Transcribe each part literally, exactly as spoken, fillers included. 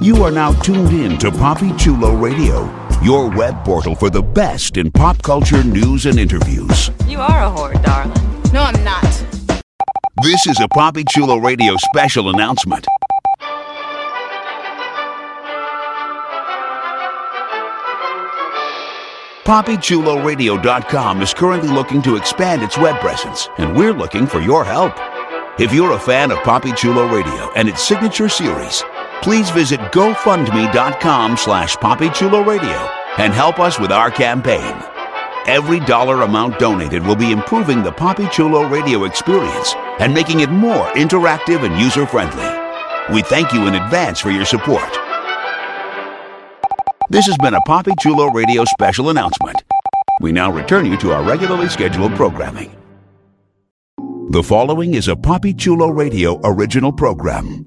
You are now tuned in to Papi Chulo Radio, your web portal for the best in pop culture news and interviews. You are a whore, darling. No, I'm not. This is a Papi Chulo Radio special announcement. Papi Chulo Radio dot com is currently looking to expand its web presence, and we're looking for your help. If you're a fan of Papi Chulo Radio and its signature series, please visit GoFundMe.com slash Papi Chulo Radio and help us with our campaign. Every dollar amount donated will be improving the Papi Chulo Radio experience and making it more interactive and user-friendly. We thank you in advance for your support. This has been a Papi Chulo Radio special announcement. We now return you to our regularly scheduled programming. The following is a Papi Chulo Radio original program.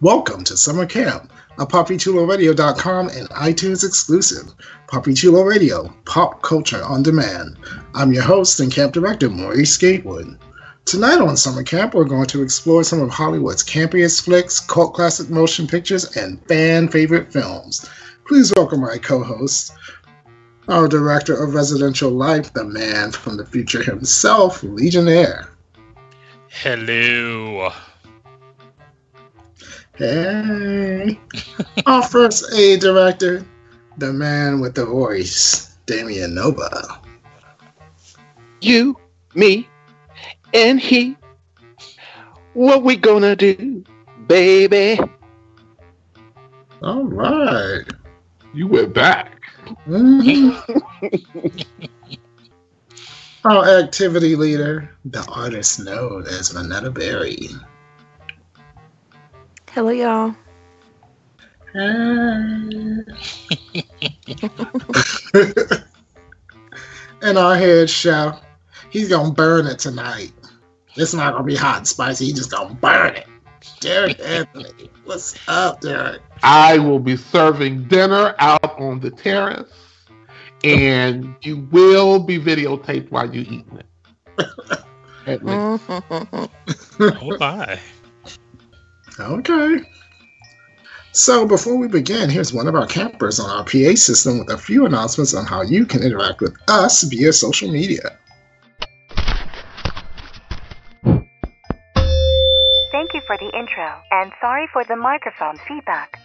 Welcome to Summer Camp, a Papi Chulo Radio dot com and iTunes exclusive. Papi Chulo Radio, pop culture on demand. I'm your host and camp director, Maurice Gatewood. Tonight on Summer Camp, we're going to explore some of Hollywood's campiest flicks, cult classic motion pictures, and fan favorite films. Please welcome my co-host, our director of residential life, the man from the future himself, Legionnaire. Hello. Hey, our first aid director, the man with the voice, Damian Nova. You, me, and he. What we gonna do, baby? All right. You went back. Mm-hmm. Our activity leader, the artist known as Vanetta Berry. Hello, y'all. Hey. And our head chef, he's going to burn it tonight. It's not going to be hot and spicy. He's just going to burn it. Derek Anthony. What's up, Derek? I will be serving dinner out on the terrace, and you will be videotaped while you're eating it. At least. Oh, bye. Okay. So before we begin, here's one of our campers on our P A system with a few announcements on how you can interact with us via social media. Thank you for the intro, and sorry for the microphone feedback.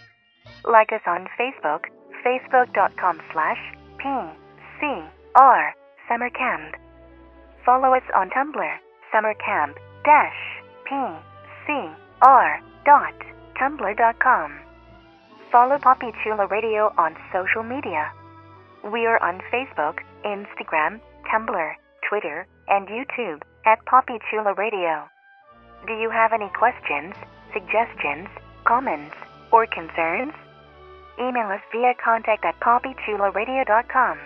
Like us on Facebook, facebook.com slash pcr summercamp. Follow us on Tumblr, summercamp-pcr. Dot tumblr dot com. Follow Papi Chulo Radio on social media. We are on Facebook, Instagram, Tumblr, Twitter, and YouTube at Papi Chulo Radio. Do you have any questions, suggestions, comments, or concerns? Email us via contact at papi chulo radio dot com.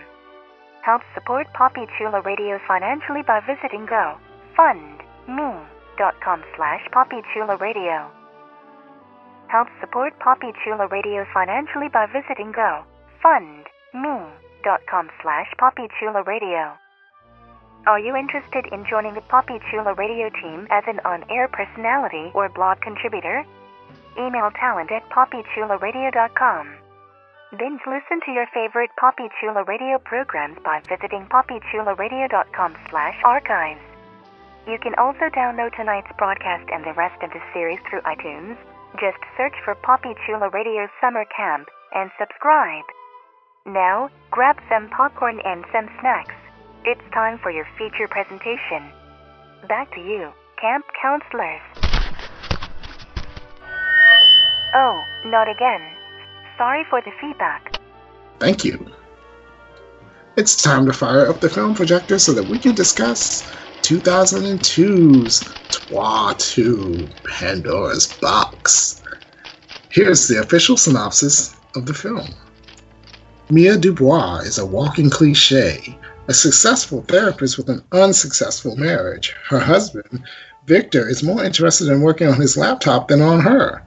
Help support Papi Chulo Radio financially by visiting gofundme.com slash Papi Chulo Radio. Help support Papi Chulo Radio financially by visiting GoFundMe.com slash Papi Chulo Radio. Are you interested in joining the Papi Chulo Radio team as an on-air personality or blog contributor? Email talent at papi chulo radio dot com. Binge listen to your favorite Papi Chulo Radio programs by visiting papi chulo radio dot com slash archives. You can also download tonight's broadcast and the rest of the series through iTunes. Just search for Papi Chulo Radio Summer Camp and subscribe. Now, grab some popcorn and some snacks. It's time for your feature presentation. Back to you, camp counselors. Oh, not again. Sorry for the feedback. Thank you. It's time to fire up the film projector so that we can discuss two thousand two's T W A two Pandora's Box. Here's the official synopsis of the film. Mia Dubois is a walking cliché, a successful therapist with an unsuccessful marriage. Her husband, Victor, is more interested in working on his laptop than on her.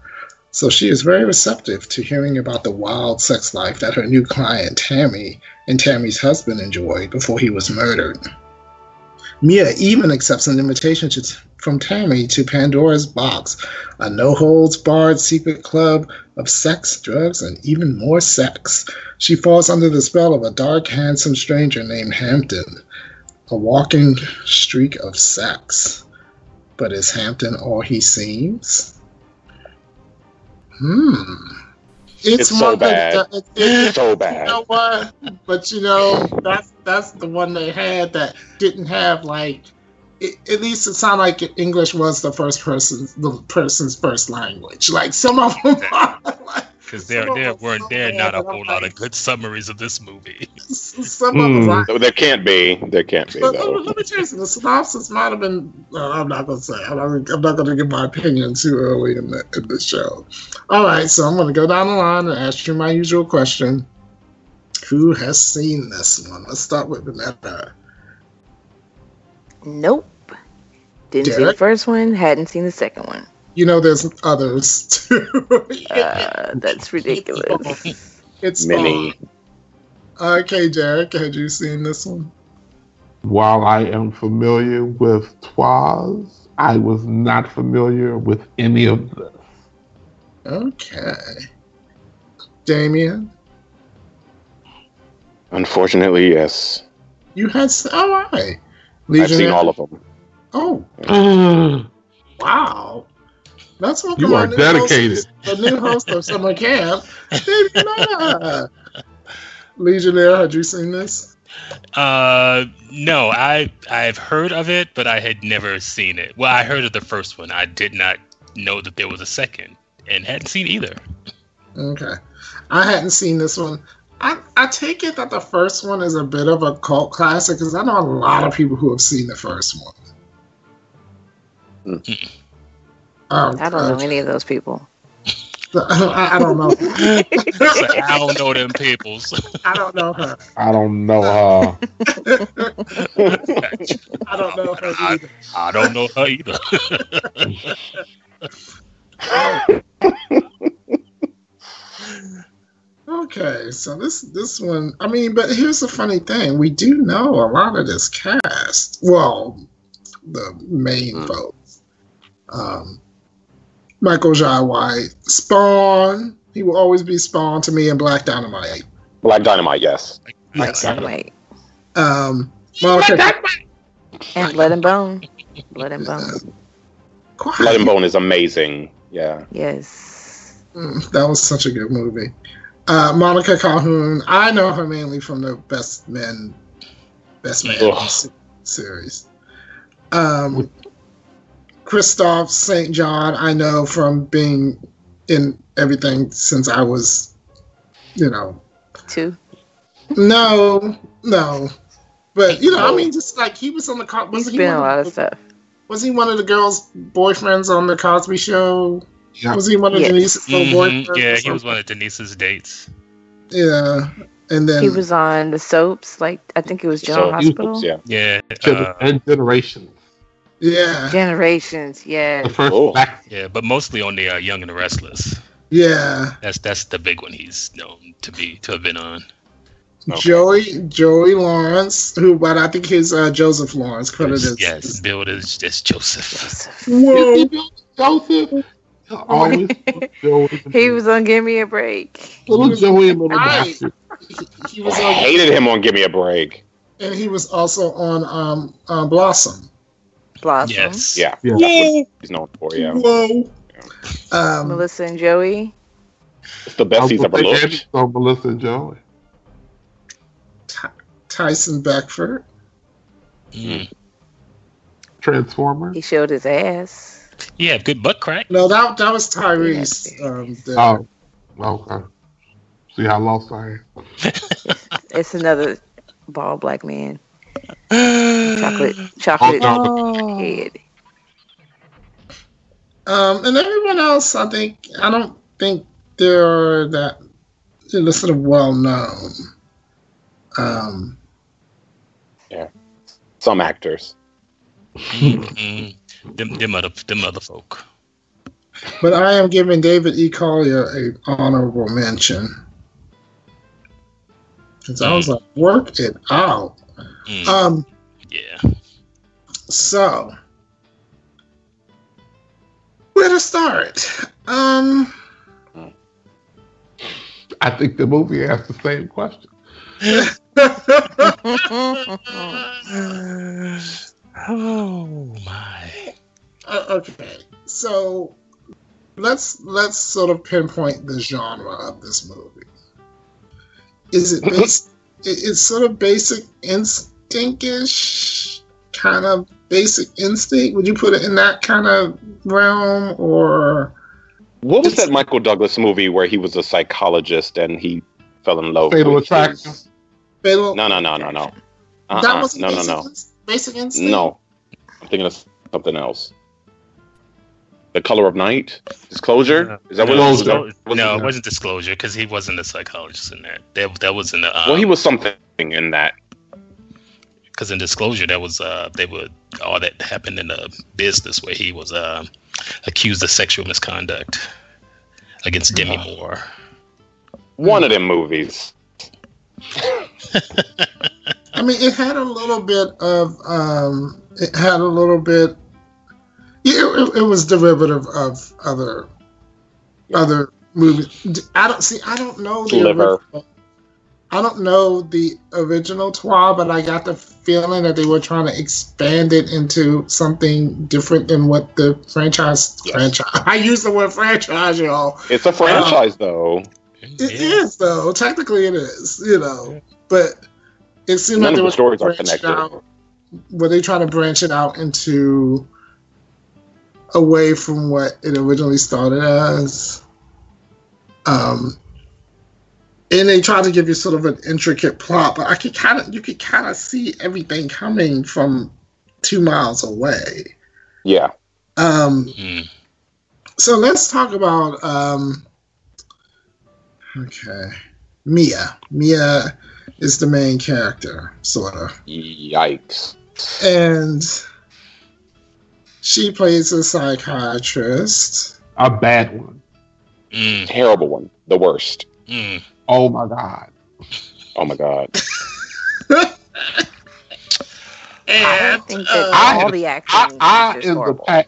So she is very receptive to hearing about the wild sex life that her new client, Tammy, and Tammy's husband enjoyed before he was murdered. Mia even accepts an invitation to, from Tammy to Pandora's Box, a no-holds-barred secret club of sex, drugs, and even more sex. She falls under the spell of a dark, handsome stranger named Hampton, a walking streak of sex. But is Hampton all he seems? Hmm. It's, it's so bad. That, it, it, it, so bad. You know what? But you know, that's that's the one they had that didn't have like. It, at least it sounded like English was the first person, the person's first language. Like some of them are. Because like, there, there weren't, so there not a whole like, lot of good summaries of this movie. Some mm. of them. Like, there can't be. There can't be. But though. Let me tell you, the synopsis might have been. Uh, I'm not gonna say. I'm not, I'm not gonna give my opinion too early in the in the show. All right, so I'm gonna go down the line and ask you my usual question. Who has seen this one? Let's start with Vanetta. Nope. Didn't Derek? see the first one. Hadn't seen the second one. You know, there's others too. uh, that's ridiculous. It's many. Fun. Okay, Derek, had you seen this one? While I am familiar with T W A's, I was not familiar with any of this. Okay, Damian. Unfortunately, yes. You had all right. Legionnaire? I've seen all of them. Oh, mm. Wow. That's what you are dedicated. Host, the new host of Summer Camp, Legionnaire. Had you seen this? Uh, no. I I've heard of it, but I had never seen it. Well, I heard of the first one. I did not know that there was a second, and hadn't seen either. Okay, I hadn't seen this one. I, I take it that the first one is a bit of a cult classic because I know a lot of people who have seen the first one. Mm-hmm. Oh, I don't know any of those people. I, I don't know. I don't know them peoples. I don't know her. I don't know her. I don't know her either. I, I don't know her either. Oh. Okay, so this this one, I mean, but here's the funny thing. We do know a lot of this cast. Well, the main mm. folks. Um Michael Jai White, Spawn. He will always be Spawn to me in Black Dynamite. Black Dynamite, yes. Black yes. Dynamite. Um, Monica Dynamite. And Blood and Bone. Blood and Bone. Yeah. Blood and Bone is amazing. Yeah. Yes. Mm, that was such a good movie. Uh, Monica Calhoun. I know her mainly from the Best Men, Best Man Ugh. series. Um. Christoph Saint John, I know from being in everything since I was, you know. Two? No, no. But, you know, I mean, just like he was on the... Co- was He's he been a lot of the, stuff. Was he one of the girls' boyfriends on the Cosby Show? Yeah. Was he one of yes. Denise's mm-hmm. boyfriends? Yeah, he was one of Denise's dates. Yeah. And then... He was on the soaps, like, I think it was General so, Hospital. Was, yeah. yeah uh, and Generations. Yeah. Generations, yeah. The first oh. black- yeah, but mostly on the uh, Young and the Restless. Yeah. That's that's the big one he's known to be to have been on. Okay. Joey Joey Lawrence, who but I think he's uh, Joseph Lawrence credited. Yes, yes, billed as Joseph. Joseph. Whoa. Joseph. Always Joey. He was on Give Me a Break. Little Joey and Little Bastard. He was on I hated him on Give Me a Break. And he was also on um, um, Blossom. Blossom. Yes. Yeah. yeah. That's what he's known for, yeah. Whoa. yeah. Um, Melissa and Joey. It's the best he's ever looked. Oh, Melissa and Joey. T- Tyson Beckford. Mm. Transformer? He showed his ass. Yeah, good butt crack. No, that that was Tyrese. Yeah. Um, oh, okay. See how lost I am. It's another bald black man. Chocolate, chocolate oh. head. Um, and everyone else, I think, I don't think they're that, they're sort of well known. Um, yeah, some actors. Mm-hmm. them, them other, them other folk. But I am giving David E. Collier an honorable mention. Because mm. I was like, work it out. Mm. Um, yeah. So, where to start? Um, I think the movie asked the same question. Oh my. Uh, okay, so let's let's sort of pinpoint the genre of this movie. Is it based? It's sort of Basic Instinct-ish, kind of Basic Instinct. Would you put it in that kind of realm, or what was that Michael Douglas movie where he was a psychologist and he fell in love? Fatal Attraction. Fatal. No, no, no, no, no. Uh-uh. That was no, basic, no, no. Basic Instinct. No, I'm thinking of something else. The Color of Night? Disclosure? Is that no, what it was? No, no, it wasn't Disclosure, because he wasn't a psychologist in that. That, that was in the... Um, well, he was something in that. Because in Disclosure, that was... Uh, they were... All that happened in the business where he was uh, accused of sexual misconduct against Demi oh. Moore. One of them movies. I mean, it had a little bit of... Um, it had a little bit... Yeah, it, it was derivative of other yeah. other movies. I don't see. I don't know the Liver. original. I don't know the original T W A, but I got the feeling that they were trying to expand it into something different than what the franchise yes. franchise. I use the word franchise, y'all. It's a franchise, um, though. It yeah. is, though. Technically, it is. You know, yeah. but it seemed None like they were the stories are connected. Out, were they trying to branch it out into? Away from what it originally started as. Um, and they tried to give you sort of an intricate plot, but I could kind of, you could kind of see everything coming from two miles away. Yeah. Um, mm-hmm. So let's talk about, um, okay, Mia. Mia is the main character, sort of. Yikes. And... she plays a psychiatrist. A bad one. Mm. Terrible one. The worst. Mm. Oh, my God. Oh, my God. And, I think that uh, all I, the acting I, I, is in the pa-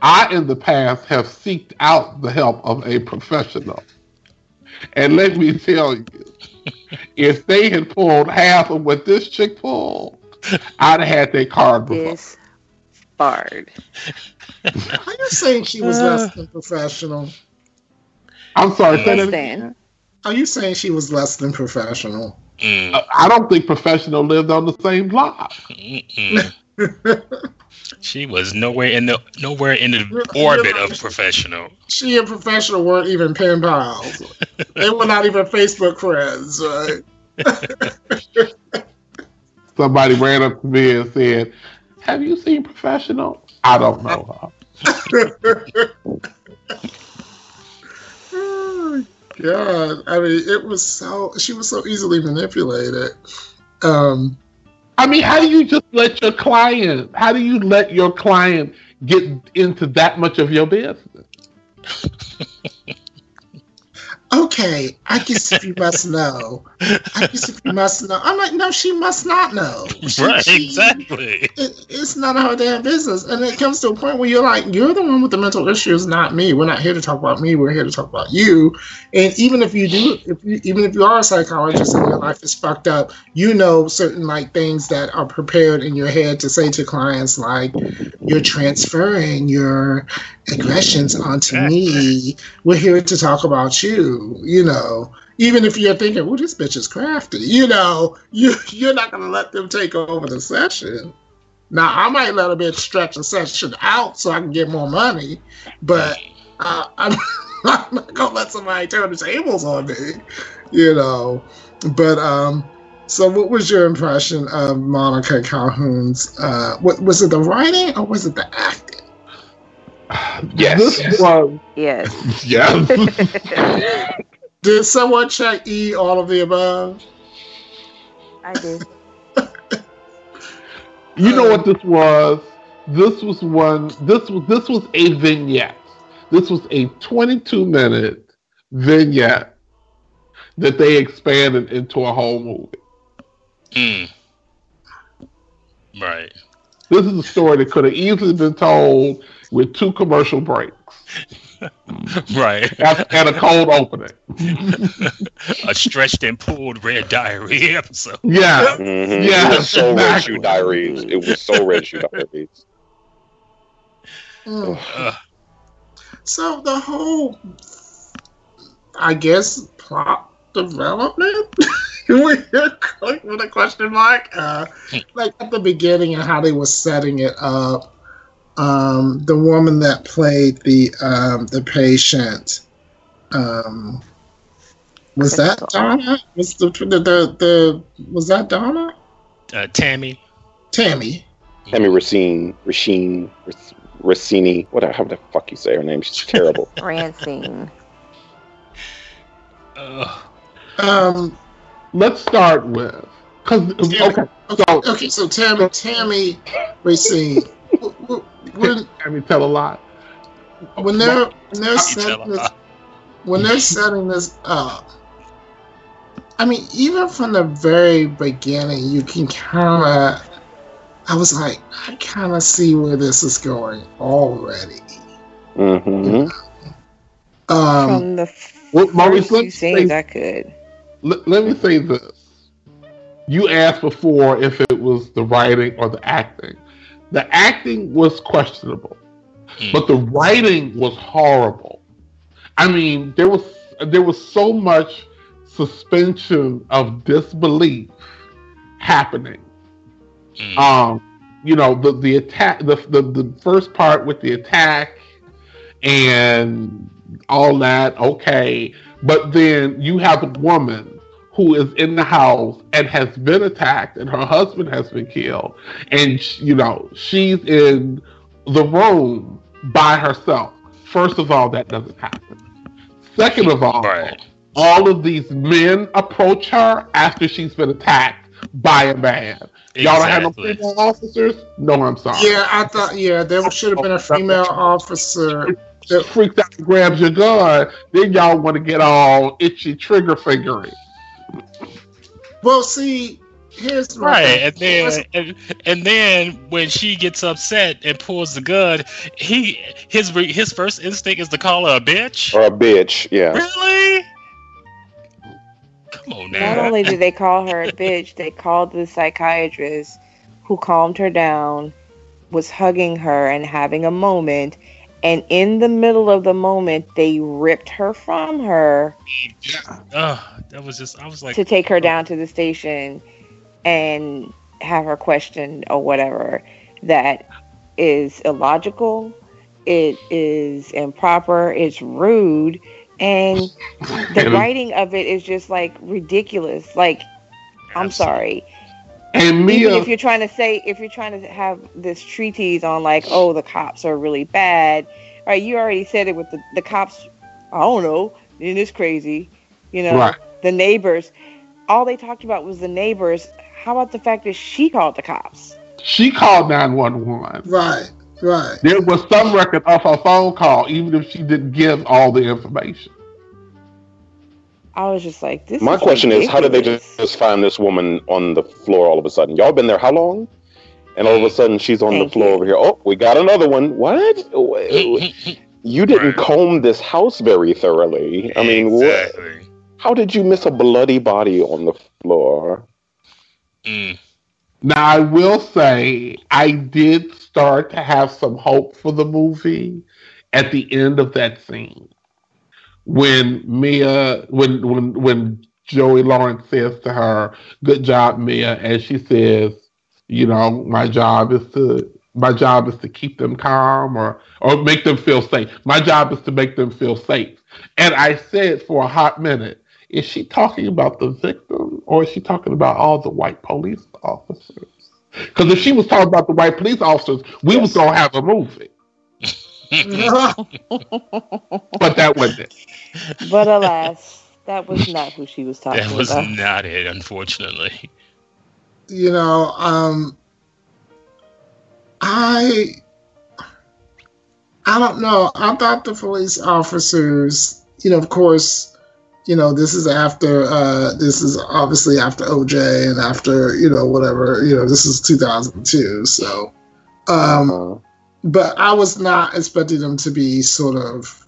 I, in the past, have seeked out the help of a professional. And let me tell you, if they had pulled half of what this chick pulled, I'd have had their card before. Yes. Hard. Are you saying she was less than professional? I'm sorry. Yes, are you saying she was less than professional? Mm. Uh, I don't think professional lived on the same block. She was nowhere in the nowhere in the orbit of professional. She and professional weren't even pen pals. They were not even Facebook friends. Right? Somebody ran up to me and said, "Have you seen Professional?" I don't know. Oh, God. I mean, it was so... she was so easily manipulated. Um, I mean, how do you just let your client... how do you let your client get into that much of your business? Okay, I guess if you must know. I guess if you must know. I'm like, no, she must not know. She, right, she, exactly. It, it's none of her damn business. And it comes to a point where you're like, you're the one with the mental issues, not me. We're not here to talk about me. We're here to talk about you. And even if you do, if you, even if you are a psychologist and your life is fucked up, you know certain like things that are prepared in your head to say to clients, like, you're transferring your aggressions onto me. We're here to talk about you. You know, even if you're thinking, well, this bitch is crafty, you know, you, you're not going to let them take over the session. Now, I might let a bitch stretch a session out so I can get more money, but uh, I'm, I'm not going to let somebody turn the tables on me, you know. But, um, so what was your impression of Monica Calhoun's, uh, what, was it the writing or was it the acting? Yes. This yes. Was, yes. Yeah. Did someone check E, all of the above? I did. You know what this was? This was one. This was this was a vignette. This was a twenty-two minute vignette that they expanded into a whole movie. Mm. Right. This is a story that could have easily been told with two commercial breaks. Right. And a cold opening. A stretched and pulled Red Diary episode. Yeah. Mm-hmm. Yeah. It was so exactly. Red Shoe Diaries. It was so Red Shoe Diaries. Uh, so the whole, I guess, plot development with a question mark. Uh, like at the beginning and how they were setting it up. Um, the woman that played the um, the patient, um, was that Donna? Was the the, the, the was that Donna? Uh, Tammy. Tammy. Tammy Racine. Racine. Racini. What? How the fuck you say her name? She's terrible. Racine. Uh, um, let's start with because okay, okay, so, okay, so Tammy, Tammy Racine. When, I mean, tell a lot. When they're when they're setting this, when they're setting this up, I mean, even from the very beginning, you can kind of. I was like, I kind of see where this is going already. Mm-hmm. Um, from the first Maurice, few scenes, I could. Let, let me say this: you asked before if it was the writing or the acting. The acting was questionable, but the writing was horrible. I mean, there was there was so much suspension of disbelief happening. Mm. Um, you know, the the attack, the, the the first part with the attack and all that. Okay, but then you have a woman who is in the house and has been attacked and her husband has been killed. And, she, you know, she's in the room by herself. First of all, that doesn't happen. Second of all, right. all of these men approach her after she's been attacked by a man. Exactly. Y'all don't have no female officers? No, I'm sorry. Yeah, I thought, yeah, there should have been a female officer. That freaks out and grabs your gun. Then y'all want to get all itchy trigger fingering. Well, see, here's right, thing. and then and, and then when she gets upset and pulls the gun, he his his first instinct is to call her a bitch or a bitch. Yeah, really? Come on now. Not only did they call her a bitch, they called the psychiatrist, who calmed her down, was hugging her and having a moment, and in the middle of the moment, they ripped her from her. Yeah. Uh. That was just, I was like, to take her down to the station and have her questioned or whatever. That is illogical. It is improper. It's rude. And the writing of it is just like ridiculous. Like, I'm sorry. And Mia, even if you're trying to say, if you're trying to have this treatise on like, oh, the cops are really bad. Right. You already said it with the, the cops. I don't know. It is crazy. You know. Right. The neighbors, all they talked about was the neighbors. How about the fact that she called the cops? She called nine one one. Right, right. There was some record of her phone call, even if she didn't give all the information. I was just like, this My is question ridiculous. Is, how did they just find this woman on the floor all of a sudden? Y'all been there how long? And all of a sudden, she's on Thank the floor you. Over here. Oh, we got another one. What? You didn't comb this house very thoroughly. I mean, exactly. what? How did you miss a bloody body on the floor? Mm. Now, I will say, I did start to have some hope for the movie at the end of that scene. When Mia, when when when Joey Lawrence says to her, "Good job, Mia," and she says, you know, my job is to my job is to keep them calm or or make them feel safe. My job is to make them feel safe. And I said for a hot minute, is she talking about the victim or is she talking about all the white police officers? Because if she was talking about the white police officers, we yes. was going to have a movie. But that wasn't it. But alas, that was not who she was talking about. That was about. not it, unfortunately. You know, um, I, I don't know. I thought the police officers, you know, of course, you know, this is after, uh, this is obviously after O J and after, you know, whatever, you know, this is two thousand two. So, um, uh-huh. but I was not expecting them to be sort of,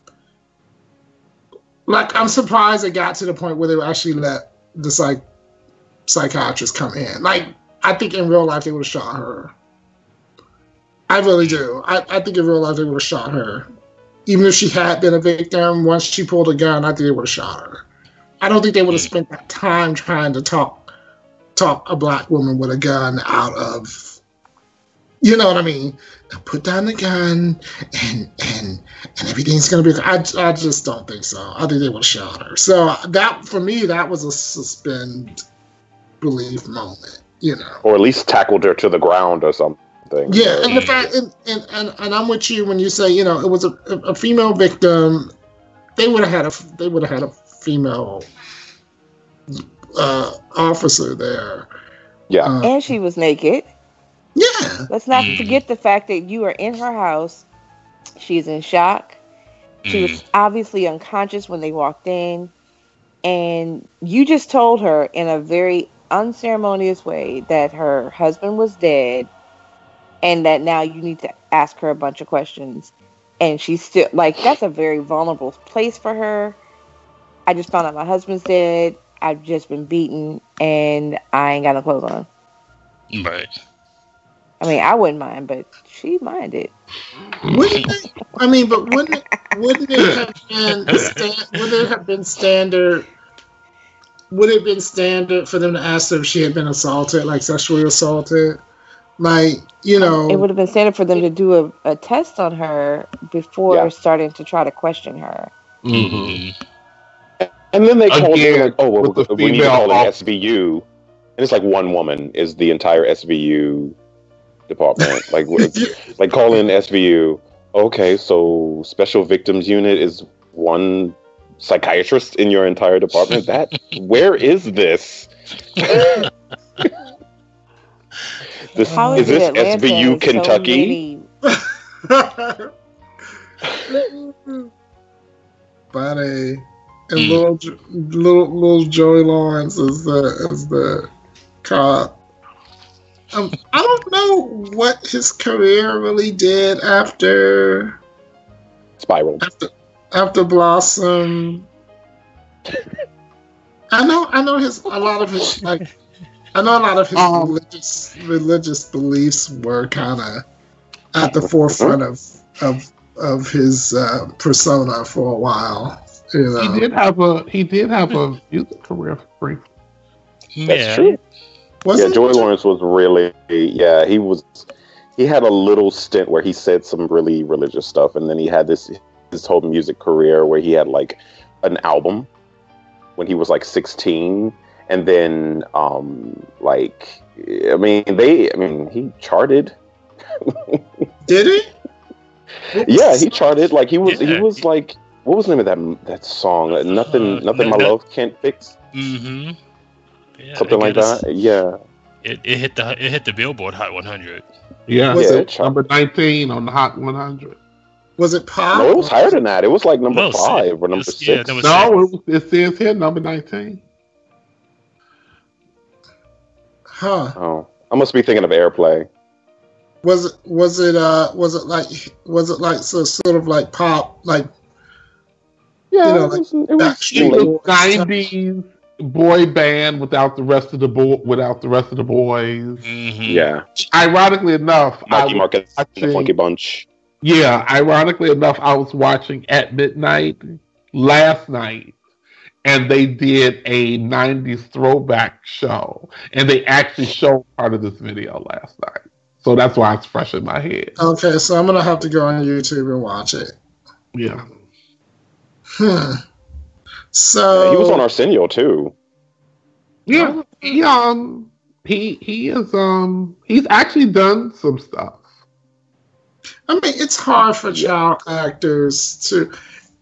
like, I'm surprised it got to the point where they actually let the psych psychiatrist come in. Like, I think in real life they would have shot her. I really do. I, I think in real life they would have shot her. Even if she had been a victim, once she pulled a gun, I think they would have shot her. I don't think they would have spent that time trying to talk talk a black woman with a gun out of, you know what I mean? Put down the gun and and and everything's gonna be. I, I just don't think so. I think they would have shot her. So that, for me, that was a suspend belief moment, you know. Or at least tackled her to the ground or something. Thing. Yeah, and the fact, and, and, and, and I'm with you when you say, you know, it was a, a female victim. They would have had a they would have had a female uh, officer there. Yeah, um, and she was naked. Yeah, let's not forget the fact that you are in her house. She's in shock. She was obviously unconscious when they walked in, and you just told her in a very unceremonious way that her husband was dead. And that now you need to ask her a bunch of questions. And she's still, like, that's a very vulnerable place for her. I just found out my husband's dead. I've just been beaten. And I ain't got no clothes on. Right. I mean, I wouldn't mind, but she minded. Wouldn't it, I mean, but wouldn't it, wouldn't it have been sta- would it have been standard? Would it have been standard for them to ask her if she had been assaulted, like sexually assaulted? Like, you know, it would have been standard for them to do a, a test on her before yeah. starting to try to question her. Mm-hmm. And then they called Again, her like, oh, well, the we need to call an S V U. And it's like one woman is the entire S V U department. Like, like call in S V U. Okay, so special victims unit is one psychiatrist in your entire department. That where is this? This, How is, is this S V U Kentucky? So Buddy. And mm. little, little little Joey Lawrence is the is the cop. Um, I don't know what his career really did after Spiral. After, after Blossom. I know I know his a lot of his like I know a lot of his um, religious religious beliefs were kind of at the forefront of of of his uh, persona for a while. You know? He did have a he did have a music career for free. That's yeah. true. Wasn't yeah, Joey it? Lawrence was really yeah he was he had a little stint where he said some really religious stuff, and then he had this this whole music career where he had like an album when he was like sixteen. And then, um, like, I mean, they, I mean, he charted. Did he? Yeah, he charted. Like, he was, yeah. he was like, what was the name of that that song? Like, nothing, uh, nothing no, my no. love can't fix. Mm-hmm. Yeah, Something like that. Yeah. It it hit the it hit the Billboard Hot one hundred. Yeah, was yeah, it number nineteen on the Hot one hundred. Was it pop? No, it was higher than that. It was like number no, five six. or number was, six. Yeah, no, six. It says here number nineteen. Huh. Oh, I must be thinking of Airplay. Was it? Was it? Uh, was it like? Was it like so, sort of like pop? Like, yeah, you know, it was, like it was, it was nineties boy band without the rest of the bo- without the rest of the boys. Mm-hmm. Yeah. Ironically enough, Marky Mark and the Funky Bunch. Yeah. Ironically enough, I was watching At Midnight last night, and they did a nineties throwback show, and they actually showed part of this video last night. So that's why it's fresh in my head. Okay, so I'm going to have to go on YouTube and watch it. Yeah. Hmm. So... Yeah, he was on Arsenio, too. Yeah, he, um, he, he is, um, he's actually done some stuff. I mean, it's hard for child yeah. actors to...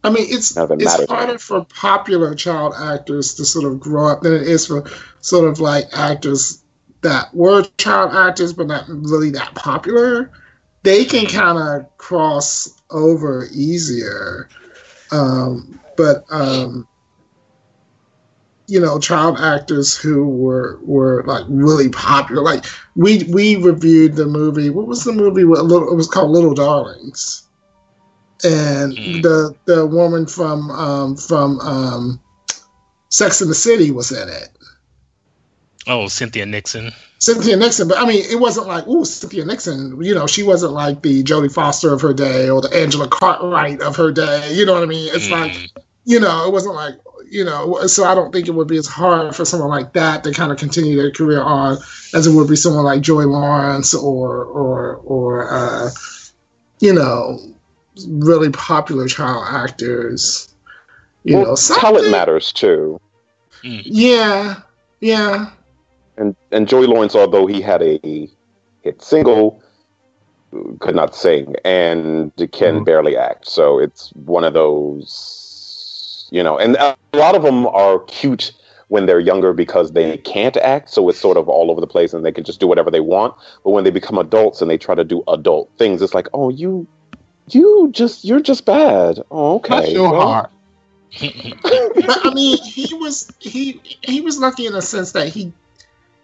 I mean, it's it's harder for popular child actors to sort of grow up than it is for sort of like actors that were child actors but not really that popular. They can kind of cross over easier. Um, but, um, you know, child actors who were were like really popular. Like we we reviewed the movie. What was the movie? With little, it was called Little Darlings. And the the woman from um, from um, Sex and the City was in it. Oh, Cynthia Nixon. Cynthia Nixon, but I mean, it wasn't like ooh, Cynthia Nixon. You know, she wasn't like the Jodie Foster of her day or the Angela Cartwright of her day. You know what I mean? It's mm. like, you know, it wasn't like, you know. So I don't think it would be as hard for someone like that to kind of continue their career on as it would be someone like Joey Lawrence or or or uh, you know. Really popular child actors, you well, know. Talent matters too. Mm. Yeah, yeah. And and Joey Lawrence, although he had a hit single, could not sing and can mm. barely act. So it's one of those, you know. And a lot of them are cute when they're younger because they can't act, so it's sort of all over the place, and they can just do whatever they want. But when they become adults and they try to do adult things, it's like, oh, you. You just, you're just bad. Oh, okay. That's your heart. But, I mean, he was he he was lucky in the sense that he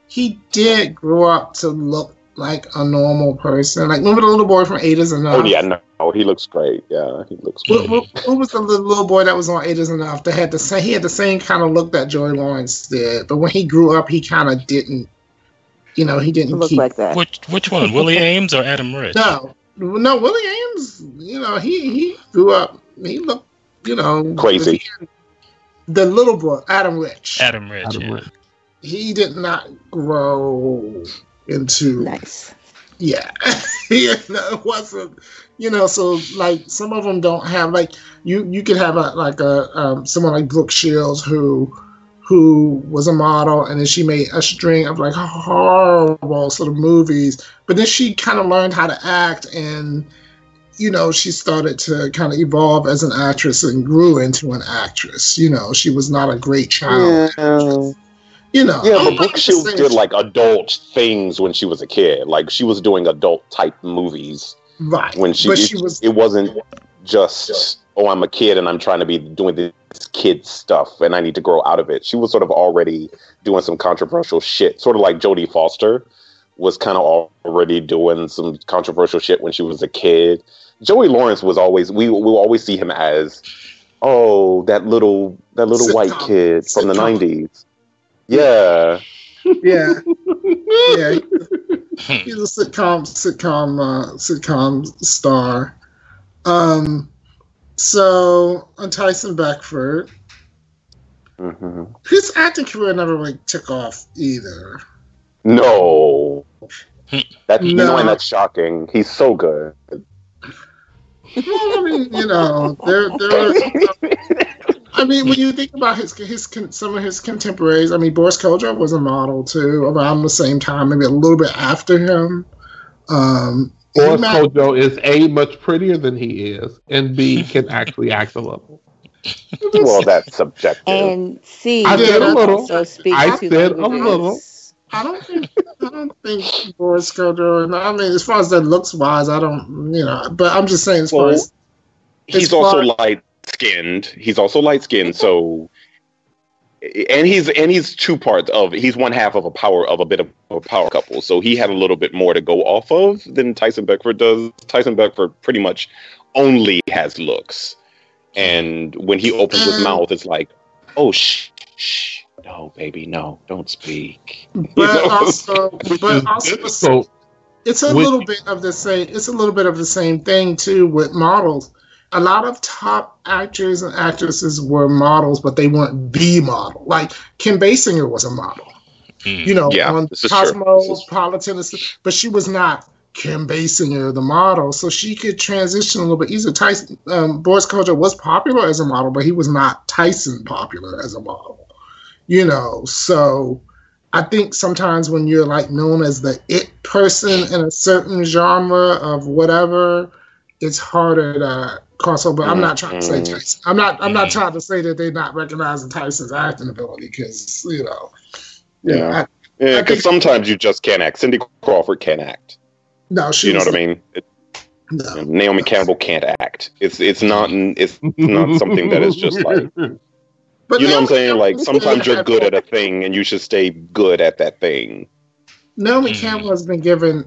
he did grow up to look like a normal person. Like, remember the little boy from Eight Is Enough? Oh yeah, no, oh, he looks great. Yeah, he looks great. Who, who, who was the little boy that was on Eight Is Enough? That had the same, he had the same kind of look that Joey Lawrence did, but when he grew up, he kind of didn't. You know, he didn't look keep, like that. Which which one, Willie Ames or Adam Rich? No. No, Willie Ames, you know, he, he grew up, he looked, you know. Crazy. The little boy, Adam Rich. Adam Rich, Adam yeah. Rich. He did not grow into. Nice. Yeah. You know, it wasn't, you know, so, like, some of them don't have, like, you, you could have, a, like, a um, someone like Brooke Shields who... who was a model, and then she made a string of like horrible sort of movies. But then she kind of learned how to act, and, you know, she started to kind of evolve as an actress and grew into an actress. You know, she was not a great child. Yeah. You know, yeah, but Brooke Shields did like adult things when she was a kid. Like she was doing adult type movies. Right. When she, but it, she was, it wasn't just, oh, I'm a kid and I'm trying to be doing this kid stuff and I need to grow out of it. She was sort of already doing some controversial shit, sort of like Jodie Foster was kind of already doing some controversial shit when she was a kid. Joey Lawrence was always, we will always see him as, oh, that little, that little Sit white down. kid Sit from the down. nineties. Yeah. Yeah. Yeah. He's a sitcom, sitcom, uh, sitcom star. Um, So, on Tyson Beckford, mm-hmm. his acting career never really took off either. No. That, no. You know, and that's shocking. He's so good. Well, I mean, you know, there, there was, I mean, when you think about his, his some of his contemporaries, I mean, Boris Kodjoe was a model, too, around the same time, maybe a little bit after him. Um... Boris Kodjoe is A, much prettier than he is, and B, can actually act a little. Well, that's subjective. And C, I said a little. I said a little. I don't think, I don't think Boris Kodjoe, I mean, as far as that looks wise, I don't, you know, but I'm just saying as far well, as... He's as far also light-skinned. He's also light-skinned, so... And he's and he's two parts of he's one half of a power of a bit of a power couple, so he had a little bit more to go off of than Tyson Beckford does. Tyson Beckford pretty much only has looks, and when he opens his mouth, it's like, oh shh, shh, no baby, no, don't speak. But you know? also, but also, so, it's a little bit of the same. It's a little bit of the same thing too with models. a lot of top actors and actresses were models, but they weren't the model. Like Kim Basinger was a model, mm, you know, yeah, on Cosmopolitan, but she was not Kim Basinger, the model. So she could transition a little bit easier. Tyson, um, Boris Kodjoe was popular as a model, but he was not Tyson popular as a model, you know. So I think sometimes when you're like known as the it person in a certain genre of whatever, it's harder to cross over. I'm not trying to say Tyson. I'm not. I'm not trying to say that they're not recognizing Tyson's acting ability, because you know. Yeah. Yeah. Because sometimes you just can't act. Cindy Crawford can't act. No, she. You know what I mean? It, no, Naomi no. Campbell can't act. It's it's not it's not something that is just like. But you know what I'm saying? Like, sometimes you're good at a thing, and you should stay good at that thing. Naomi Campbell has been given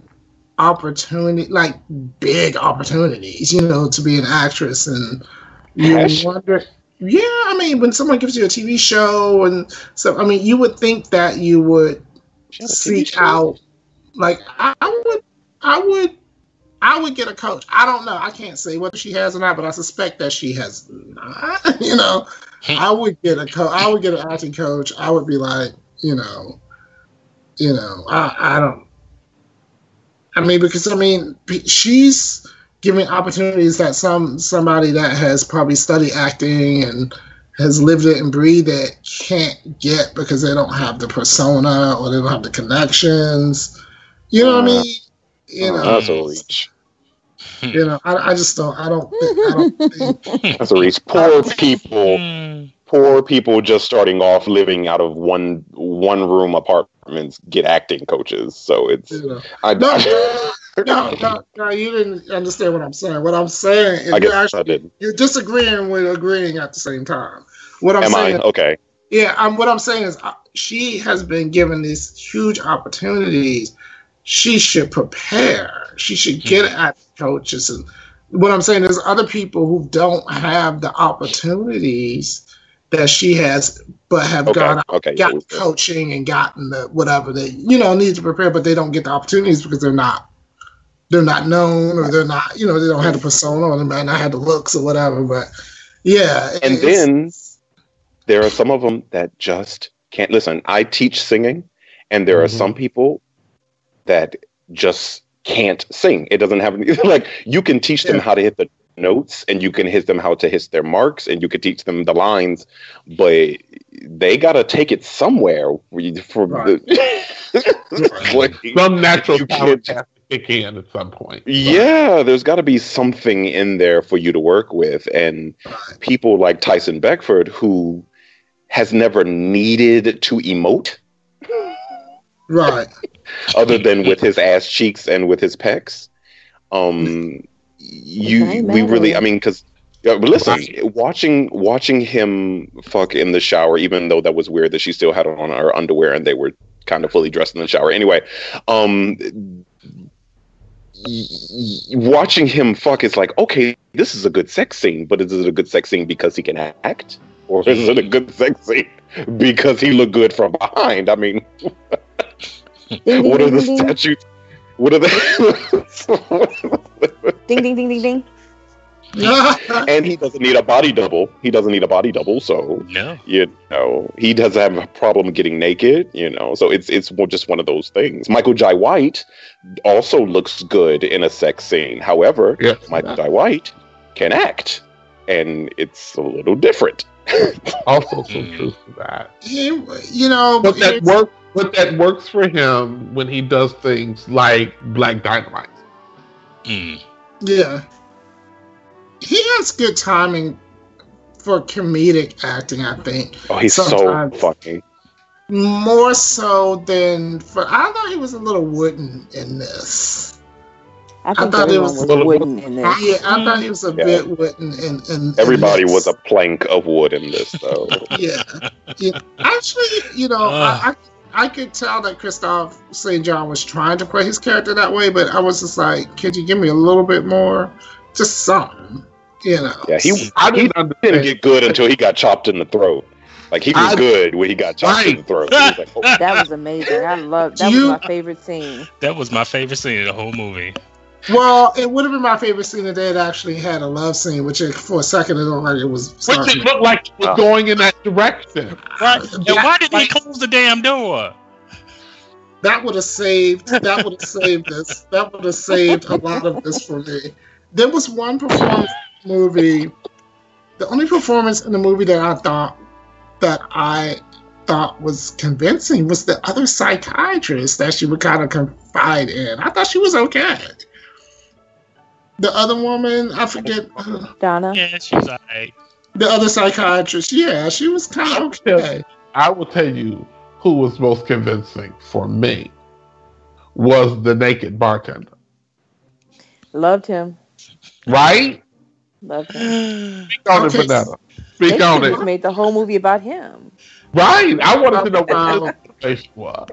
opportunity, like, big opportunities, you know, to be an actress. And you Ash. wonder... Yeah, I mean, when someone gives you a T V show and stuff, I mean, you would think that you would seek out... Like, I, I would... I would... I would get a coach. I don't know. I can't say whether she has or not, but I suspect that she has not. You know, I would get a coach. I would get an acting coach. I would be like, you know, you know, I, I don't. I mean, because I mean, she's giving opportunities that some somebody that has probably studied acting and has lived it and breathed it can't get, because they don't have the persona or they don't have the connections. You know what I mean? You know, that's a reach. You know, I, I just don't. I don't. Think, I don't think. That's a reach. Poor people. Poor people just starting off living out of one one room apartments get acting coaches. So it's. You know. I, no, I, no, no, no. You didn't understand what I'm saying. What I'm saying is, I guess actually, I didn't. You're disagreeing with agreeing at the same time. What I'm Am saying. I? Okay. Yeah. I'm. What I'm saying is, uh, she has been given these huge opportunities. She should prepare. She should get at coaches. And what I'm saying is, other people who don't have the opportunities that she has, but have okay, gone out, okay, gotten yeah, coaching and gotten the whatever they, you know, need to prepare, but they don't get the opportunities because they're not, they're not known, or they're not, you know, they don't have the persona, or they might not have the looks or whatever. But yeah, and then there are some of them that just can't listen. I teach singing, and there mm-hmm. are some people that just can't sing. It doesn't have any, like, you can teach them yeah. how to hit the notes, and you can hit them how to hit their marks, and you can teach them the lines, but they gotta take it somewhere from right. the, right. some natural talent has to kick in at some point. But. Yeah, there's got to be something in there for you to work with, and people like Tyson Beckford, who has never needed to emote. Right. Other than with his ass cheeks and with his pecs, um, you okay, we really. I mean, because yeah, listen, watching watching him fuck in the shower, even though that was weird that she still had on her underwear and they were kind of fully dressed in the shower. Anyway, um, watching him fuck is like, okay, this is a good sex scene, but is it a good sex scene because he can act, or is it a good sex scene because he looked good from behind? I mean. What are the statutes? What are the ding ding ding ding ding? And he doesn't need a body double. He doesn't need a body double, so no. You know, he doesn't have a problem getting naked. You know, so it's it's more just one of those things. Michael Jai White also looks good in a sex scene. However, yeah. Michael Jai White can act, and it's a little different. Also, some truth to that. You know, but that work. But that works for him when he does things like Black Dynamite. Mm. Yeah. He has good timing for comedic acting, I think. Oh, he's sometimes so funny. More so than... For, I thought he was a little wooden in this. I, I thought he was a little wooden in this. Yeah, I thought he was a yeah. bit wooden in, in Everybody in this. Was a plank of wood in this, though. yeah. yeah. Actually, you know, uh. I... I I could tell that Christoph Saint John was trying to play his character that way, but I was just like, could you give me a little bit more? Just something, you know? Yeah, he, I didn't, he understand. Didn't get good until he got chopped in the throat. Like, he was I, good when he got chopped right. in the throat. Was like, oh. That was amazing. I loved that. You, was my favorite scene. That was my favorite scene in the whole movie. Well, it would have been my favorite scene if they had actually had a love scene, which for a second it looked like it was. Which it looked like it was oh. going in that direction. Right. Now, why did they close the damn door? That would have saved. That would have saved this. That would have saved a lot of this for me. There was one performance in the movie. The only performance in the movie that I thought that I thought was convincing was the other psychiatrist that she would kind of confide in. I thought she was okay. The other woman, I forget. Donna. Yeah, she's alright. The other psychiatrist, yeah, she was kind of okay. I will tell you who was most convincing for me was the naked bartender. Loved him. Right? Loved him. Speak on okay. it, Vanetta. Speak they on it. Made the whole movie about him. Right. I wanted to know what his conversation was.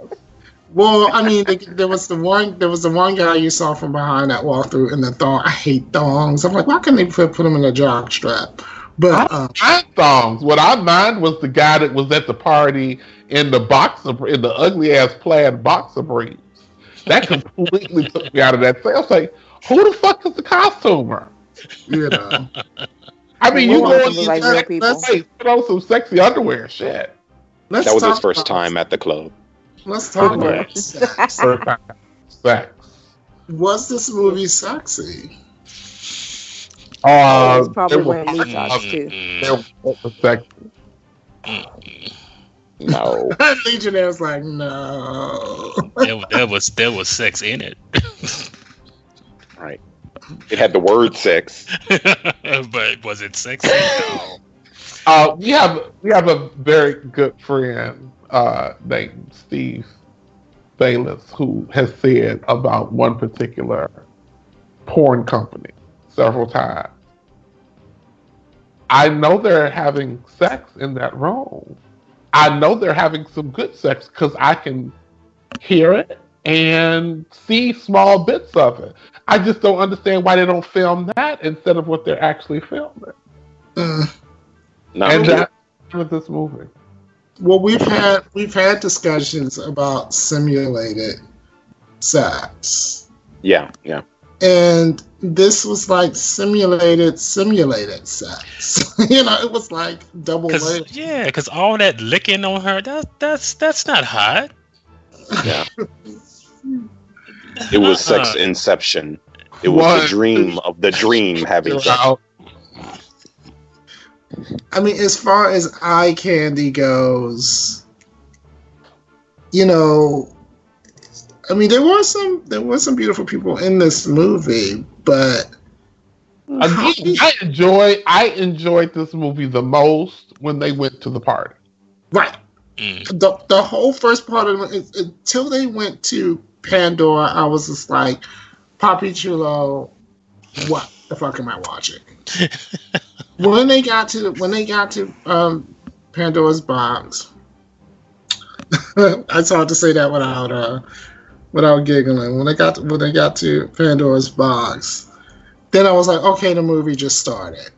Well, I mean, there was the one, there was the one guy you saw from behind that walked through in the thong. I hate thongs. I'm like, why couldn't they put put him in a jog strap? But um, I mind thongs. What I mind was the guy that was at the party in the boxer, in the ugly ass plaid boxer briefs. That completely took me out of that. I was like, who the fuck is the costumer? You know, I mean, you go into like real people. Hey, throw some sexy underwear, shit. Let's that was his first time at the club. Let's talk about sex. sex. Was this movie sexy? Uh, was probably when we talked too. Sexy. No. Legionnaire was like, no. there, there was there was sex in it. Right. It had the word sex, but was it sexy? No. Uh, we have we have a very good friend. Uh, named Steve Bayless, who has said about one particular porn company several times, I know they're having sex in that room. I know they're having some good sex because I can hear it and see small bits of it. I just don't understand why they don't film that instead of what they're actually filming. Uh, not and really. That's with this movie. Well, we've had we've had discussions about simulated sex. Yeah, yeah. And this was like simulated simulated sex. You know, it was like double layer. Yeah, because all that licking on her, that that's that's not hot. Yeah. It was sex inception. It was what? the dream of the dream having sex. I mean, as far as eye candy goes, you know, I mean, there were some there were some beautiful people in this movie, but I, I enjoy I enjoyed this movie the most when they went to the party. Right. Mm. The the whole first part of it, until they went to Pandora, I was just like, Papi Chulo, what the fuck am I watching? When they got to when they got to um, Pandora's Box, it's hard to say that without uh, without giggling. When they got to, when they got to Pandora's Box, then I was like, okay, the movie just started.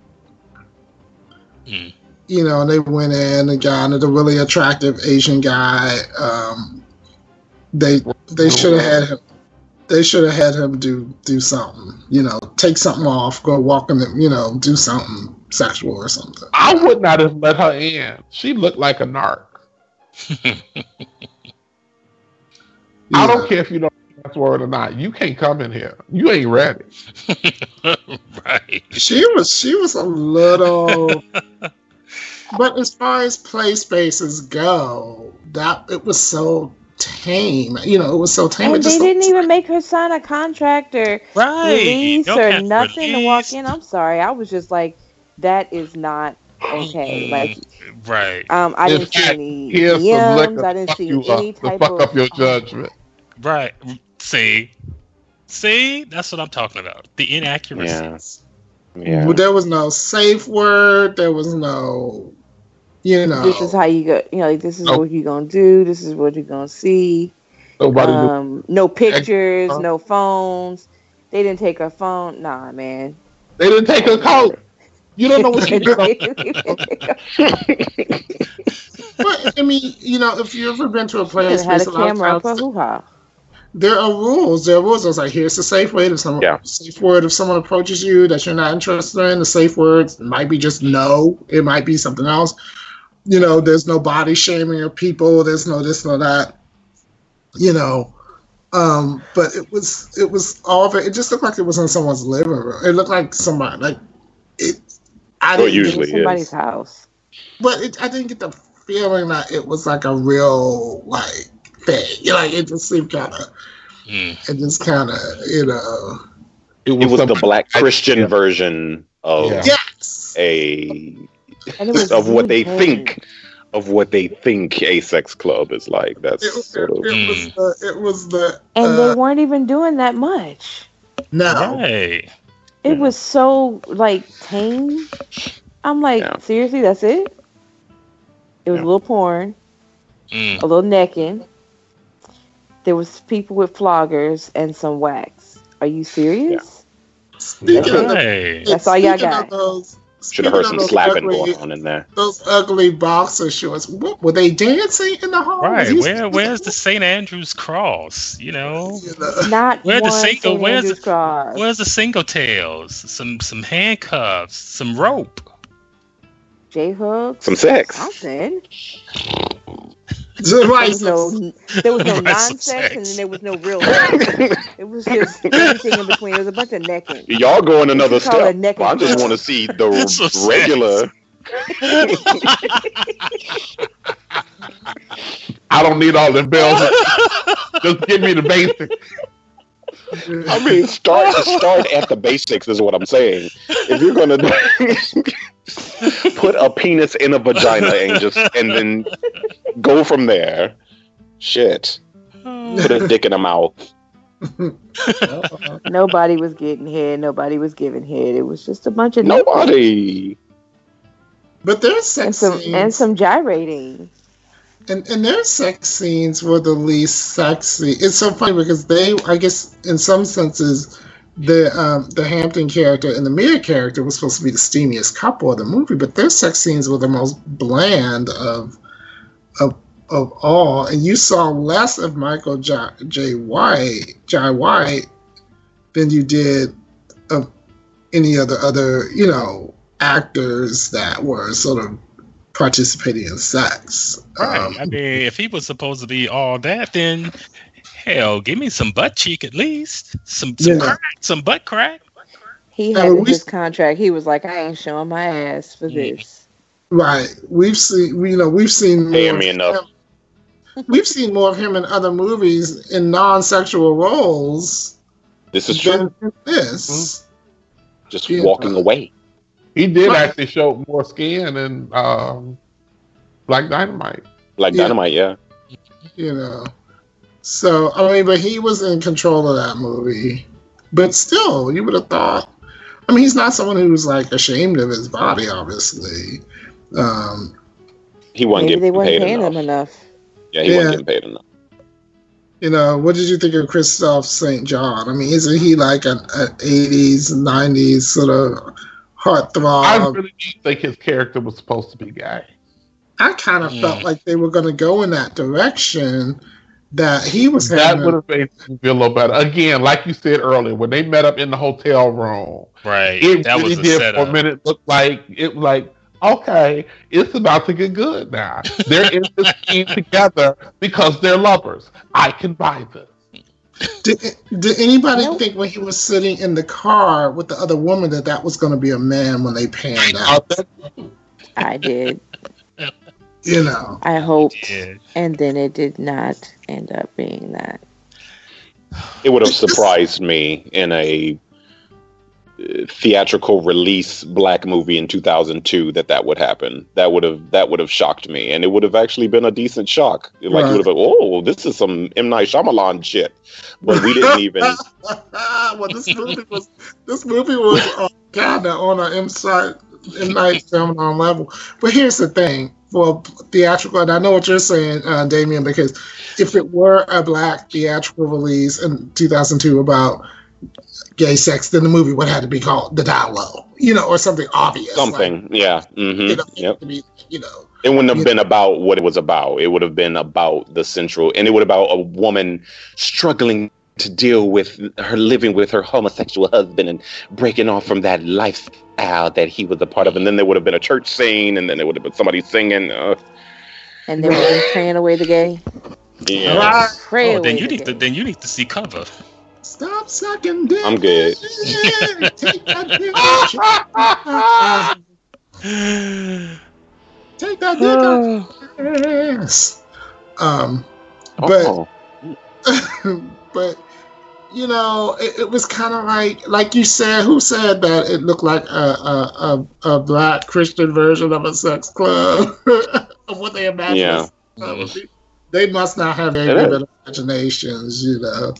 Mm. You know, and they went in and got the really attractive Asian guy. Um, they they should have had him. They should have had him do do something. You know, take something off, go walk in the, you know, do something sexual or something. I would not have let her in. She looked like a narc. Yeah. I don't care if you know that word or not. You can't come in here. You ain't ready. Right. She was she was a little. But as far as play spaces go, that it was so tame. You know, it was so tame. And they didn't even make her sign a contract or right. release no or nothing release. to walk in. I'm sorry. I was just like, that is not okay. Like, right. Um, I didn't see any D Ms. I didn't see any type of... fuck up your judgment. Right. See? See? That's what I'm talking about. The inaccuracies. Yeah. Yeah. Well, there was no safe word. There was no... You know, this is how you go. You know, like, this is nope. what you're gonna do. This is what you're gonna see. Nobody. Um, no pictures. No phones. They didn't take her phone. Nah, man. They didn't take her coat. You don't know what she did. But I mean, you know, if you ever been to a place, had a camera up a hoo-ha. there are rules. There are rules. I was like, here's the safe word. If someone, yeah. safe word. If someone approaches you that you're not interested in, the safe words might be just no. It might be something else. You know, there's no body shaming of people. There's no this, no that. You know, um, but it was it was all of it. It just looked like it was in someone's living room. It looked like somebody like it. I well, didn't it usually get somebody's is. house. But it, I didn't get the feeling that it was like a real like thing. You know, like it just seemed kind of. Mm. It just kind of you know. It was, it was the black Christian I, yeah. version of yeah. yes. a of what they pain. think. Of what they think a sex club is like. That's it, sort of it, it was the it was the and uh, they weren't even doing that much. No, hey. it was so like tame. I'm like, yeah. seriously, that's it. It was yeah. a little porn, mm. a little necking. There was people with floggers and some wax. Are you serious? Yeah. Speaking that's, of the, that's all y'all got. Those, Should have heard some slapping ugly, going on in there. Those ugly boxer shorts. What, were they dancing in the hall? Right. Where, where's the Saint Andrew's cross? You know, not where the single. Saint Where's Andrew's the, where's the single tails? Some some handcuffs. Some rope. J hooks. Some sex. Something. There was no, there was no non-sex, and then there was no real sex. It was just everything in between. It was a bunch of necking. Y'all going another step. Well, I just want to see the so regular. I don't need all the bells. Just give me the basics. I mean, start start at the basics is what I'm saying. If you're gonna do, put a penis in a vagina and just and then go from there, shit. Put a dick in a mouth. Nobody was getting head. Nobody was giving head. It was just a bunch of nobody. Nipples. But there's sex and some, scenes and some gyrating. And and their sex scenes were the least sexy. It's so funny because they, I guess, in some senses, the um, the Hampton character and the Mia character was supposed to be the steamiest couple of the movie, but their sex scenes were the most bland of of of all. And you saw less of Michael Jai, Jai White, Jai White, than you did of any other other you know actors that were sort of participating in sex. Right. Um, I mean, if he was supposed to be all that, then hell, give me some butt cheek at least. Some some, yeah. crack, some butt crack. He had uh, this contract. He was like, I ain't showing my ass for yeah. this. Right. We've seen. You know, we've seen. More me enough. We've seen more of him in other movies in non-sexual roles. This is true. This. Mm-hmm. Just yeah. walking away. He did actually show more skin in um, Black Dynamite. Black yeah. Dynamite, yeah. You know. So, I mean, but he was in control of that movie. But still, you would have thought. I mean, he's not someone who's, like, ashamed of his body, obviously. Um, he wasn't getting they weren't paid paying enough. him enough. Yeah, he yeah. wasn't getting paid enough. You know, what did you think of Christoph Saint John? I mean, isn't he, like, an, an eighties, nineties sort of heartthrob? I really didn't think his character was supposed to be gay. I kind of mm. felt like they were going to go in that direction. That he was. That would have made me feel a little better. Again, like you said earlier, when they met up in the hotel room, right? It that really was a did setup. For a minute look like it. Like, okay, it's about to get good now. They're in this scene together because they're lovers. I can buy this. Did, did anybody nope. think when he was sitting in the car with the other woman that that was going to be a man when they panned out? I did. You know. I hoped. I and then it did not end up being that. It would have surprised me in a theatrical release black movie in two thousand two that that would happen. That would have that would have shocked me, and it would have actually been a decent shock. Like right. you would have been, oh, this is some M. Night Shyamalan shit, but we didn't even. Well, this movie was this movie was uh, kind of on an M. Night Shyamalan level. But here's the thing for theatrical, and I know what you're saying, uh, Damian, because if it were a black theatrical release in two thousand two about gay sex, then the movie would have to be called The Down Low, you know, or something obvious. Something, like, yeah. Mm-hmm. You know, yep. to be, you know, It wouldn't have yeah. been about what it was about. It would have been about the central, and it would have been about a woman struggling to deal with her living with her homosexual husband and breaking off from that lifestyle that he was a part of. And then there would have been a church scene, and then there would have been somebody singing. Uh, and they were really praying away the gay. Yeah. Oh, oh, then you need to, then you need to see cover. Stop sucking dick. I'm good. Take that dick. Take that dick. Yes. Um, but. Oh. But, you know, it, it was kind of like, like you said, who said that it looked like a a, a, a black Christian version of a sex club? Of what they imagined. Yeah. Um, they must not have any vivid imaginations, you know.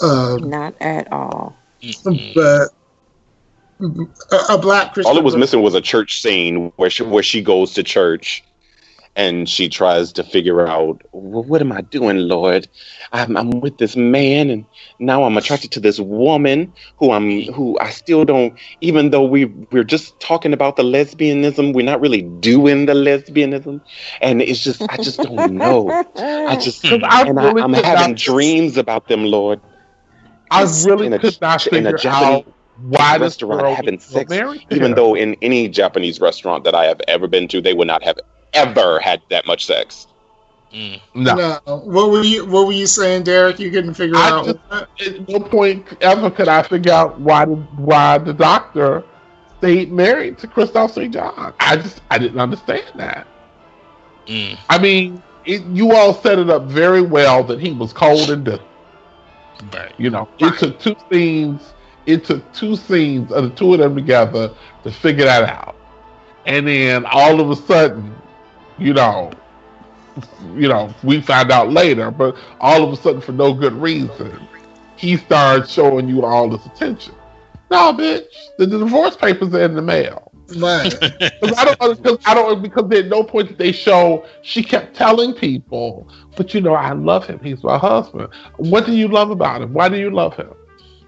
Um, not at all. But a, a black Christian. All it was version. missing was a church scene where she, where she goes to church. And she tries to figure out, well, what am I doing, Lord? I'm, I'm with this man, and now I'm attracted to this woman who I'm, who I still don't. Even though we we're just talking about the lesbianism, we're not really doing the lesbianism, and it's just I just don't know. I just and I really I, I'm having not, dreams about them, Lord. I really in could a, not in figure a Japanese out why restaurant this having sex, even though in any Japanese restaurant that I have ever been to, they would not have ever had that much sex. Mm. No. no. What were you What were you saying, Derek? You couldn't figure I out. Just, at no point ever could I figure out why why the doctor stayed married to Christoph Saint John. I just I didn't understand that. Mm. I mean, it, you all set it up very well that he was cold and distant. Right. You know, right. it took two scenes. It took two scenes of the two of them together to figure that out, and then all of a sudden. You know, you know, we find out later, but all of a sudden, for no good reason, he starts showing you all this attention. No, bitch, the, the divorce papers are in the mail. Right? I don't, because I don't, because at no point did they show she kept telling people, but you know, I love him. He's my husband. What do you love about him? Why do you love him?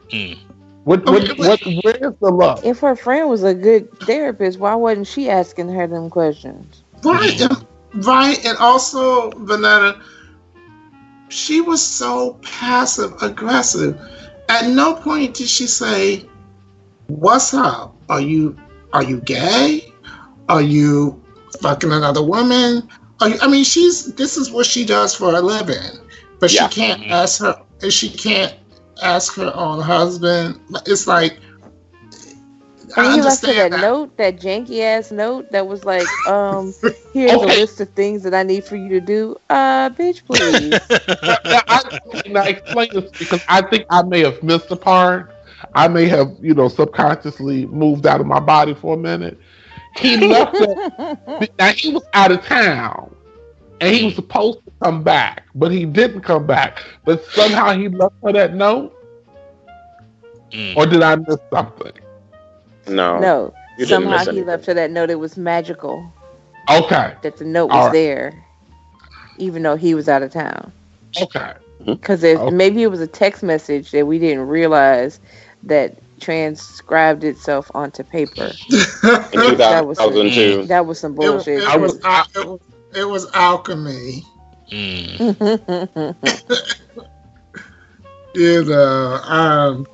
Mm. What, what, what, where's the love? If her friend was a good therapist, why wasn't she asking her them questions? Right, and, right, and also Vanetta, she was so passive aggressive. At no point did she say, "What's up? Are you are you gay? Are you fucking another woman? Are you, I mean, she's this is what she does for a living, but yeah. she can't ask her. She can't ask her own husband. It's like. And he left her that, that note, that janky ass note that was like, um, here's okay. a list of things that I need for you to do. Uh, bitch, please. now, I, now, explain this because I think I may have missed a part. I may have, you know, subconsciously moved out of my body for a minute. He left it. Now, he was out of town and he was supposed to come back, but he didn't come back. But somehow he left her that note? Mm. Or did I miss something? No. No. Somehow he left her that note. It was magical. Okay. That the note was there, even though he was out of town. Okay. Because okay. maybe it was a text message that we didn't realize that transcribed itself onto paper. In two thousand two. That was some bullshit. It, it, was, it, was, it was alchemy. Mm. You know, um...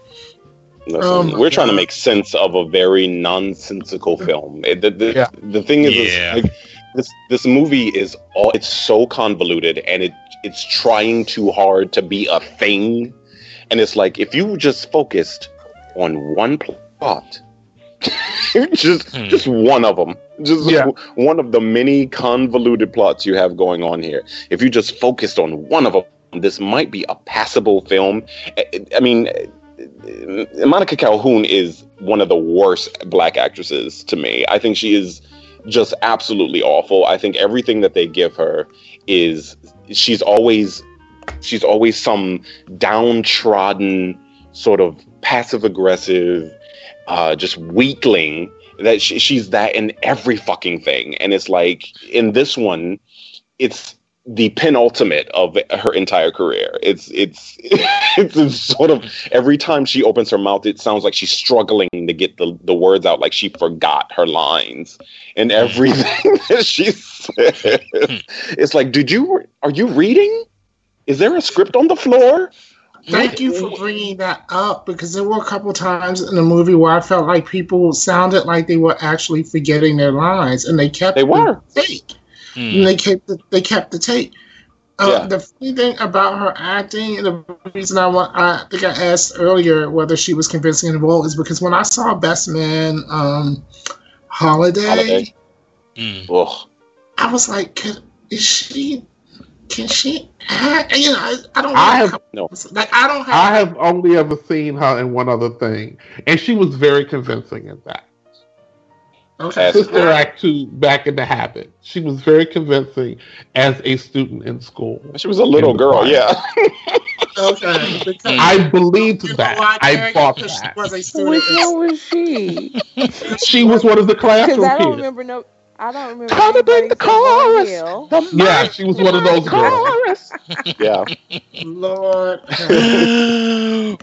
Listen, oh we're trying God. to make sense of a very nonsensical film. The, the, yeah. the thing is, yeah. this, like, this this movie is all it's so convoluted, and it it's trying too hard to be a thing. And it's like if you just focused on one plot, just hmm. just one of them, just yeah. one of the many convoluted plots you have going on here. If you just focused on one of them, this might be a passable film. I, I mean. Monica Calhoun is one of the worst black actresses to me. I think she is just absolutely awful. I think everything that they give her is she's always she's always some downtrodden sort of passive aggressive, uh, just weakling that she, she's that in every fucking thing. And it's like in this one, it's the penultimate of her entire career. It's, it's it's sort of every time she opens her mouth, it sounds like she's struggling to get the, the words out, like she forgot her lines and everything that she says. It's like, did you are you reading? Is there a script on the floor? Thank you for bringing that up, because there were a couple times in the movie where I felt like people sounded like they were actually forgetting their lines, and they kept they were the take. Mm. And they kept the, they kept the take. Uh, yeah. The funny thing about her acting, and the reason I want, I think I asked earlier whether she was convincing in the role, is because when I saw Best Man um, Holiday, Holiday. Mm. I was like, can, is she? Can she? I, you know, I, I don't. I have how, no. Like I don't. Have, I have only ever seen her in one other thing, and she was very convincing in that. Okay. Sister Act two, Back in the Habit. She was very convincing as a student in school. She was a little girl, class. yeah. Okay. I believed you that. Know, I bought that. She was a student. Which one was she? She was one of the classroom kids. I don't remember no. I don't remember. Coming in the chorus. The yeah, she was one of those chorus. girls. Yeah. Lord. Wow.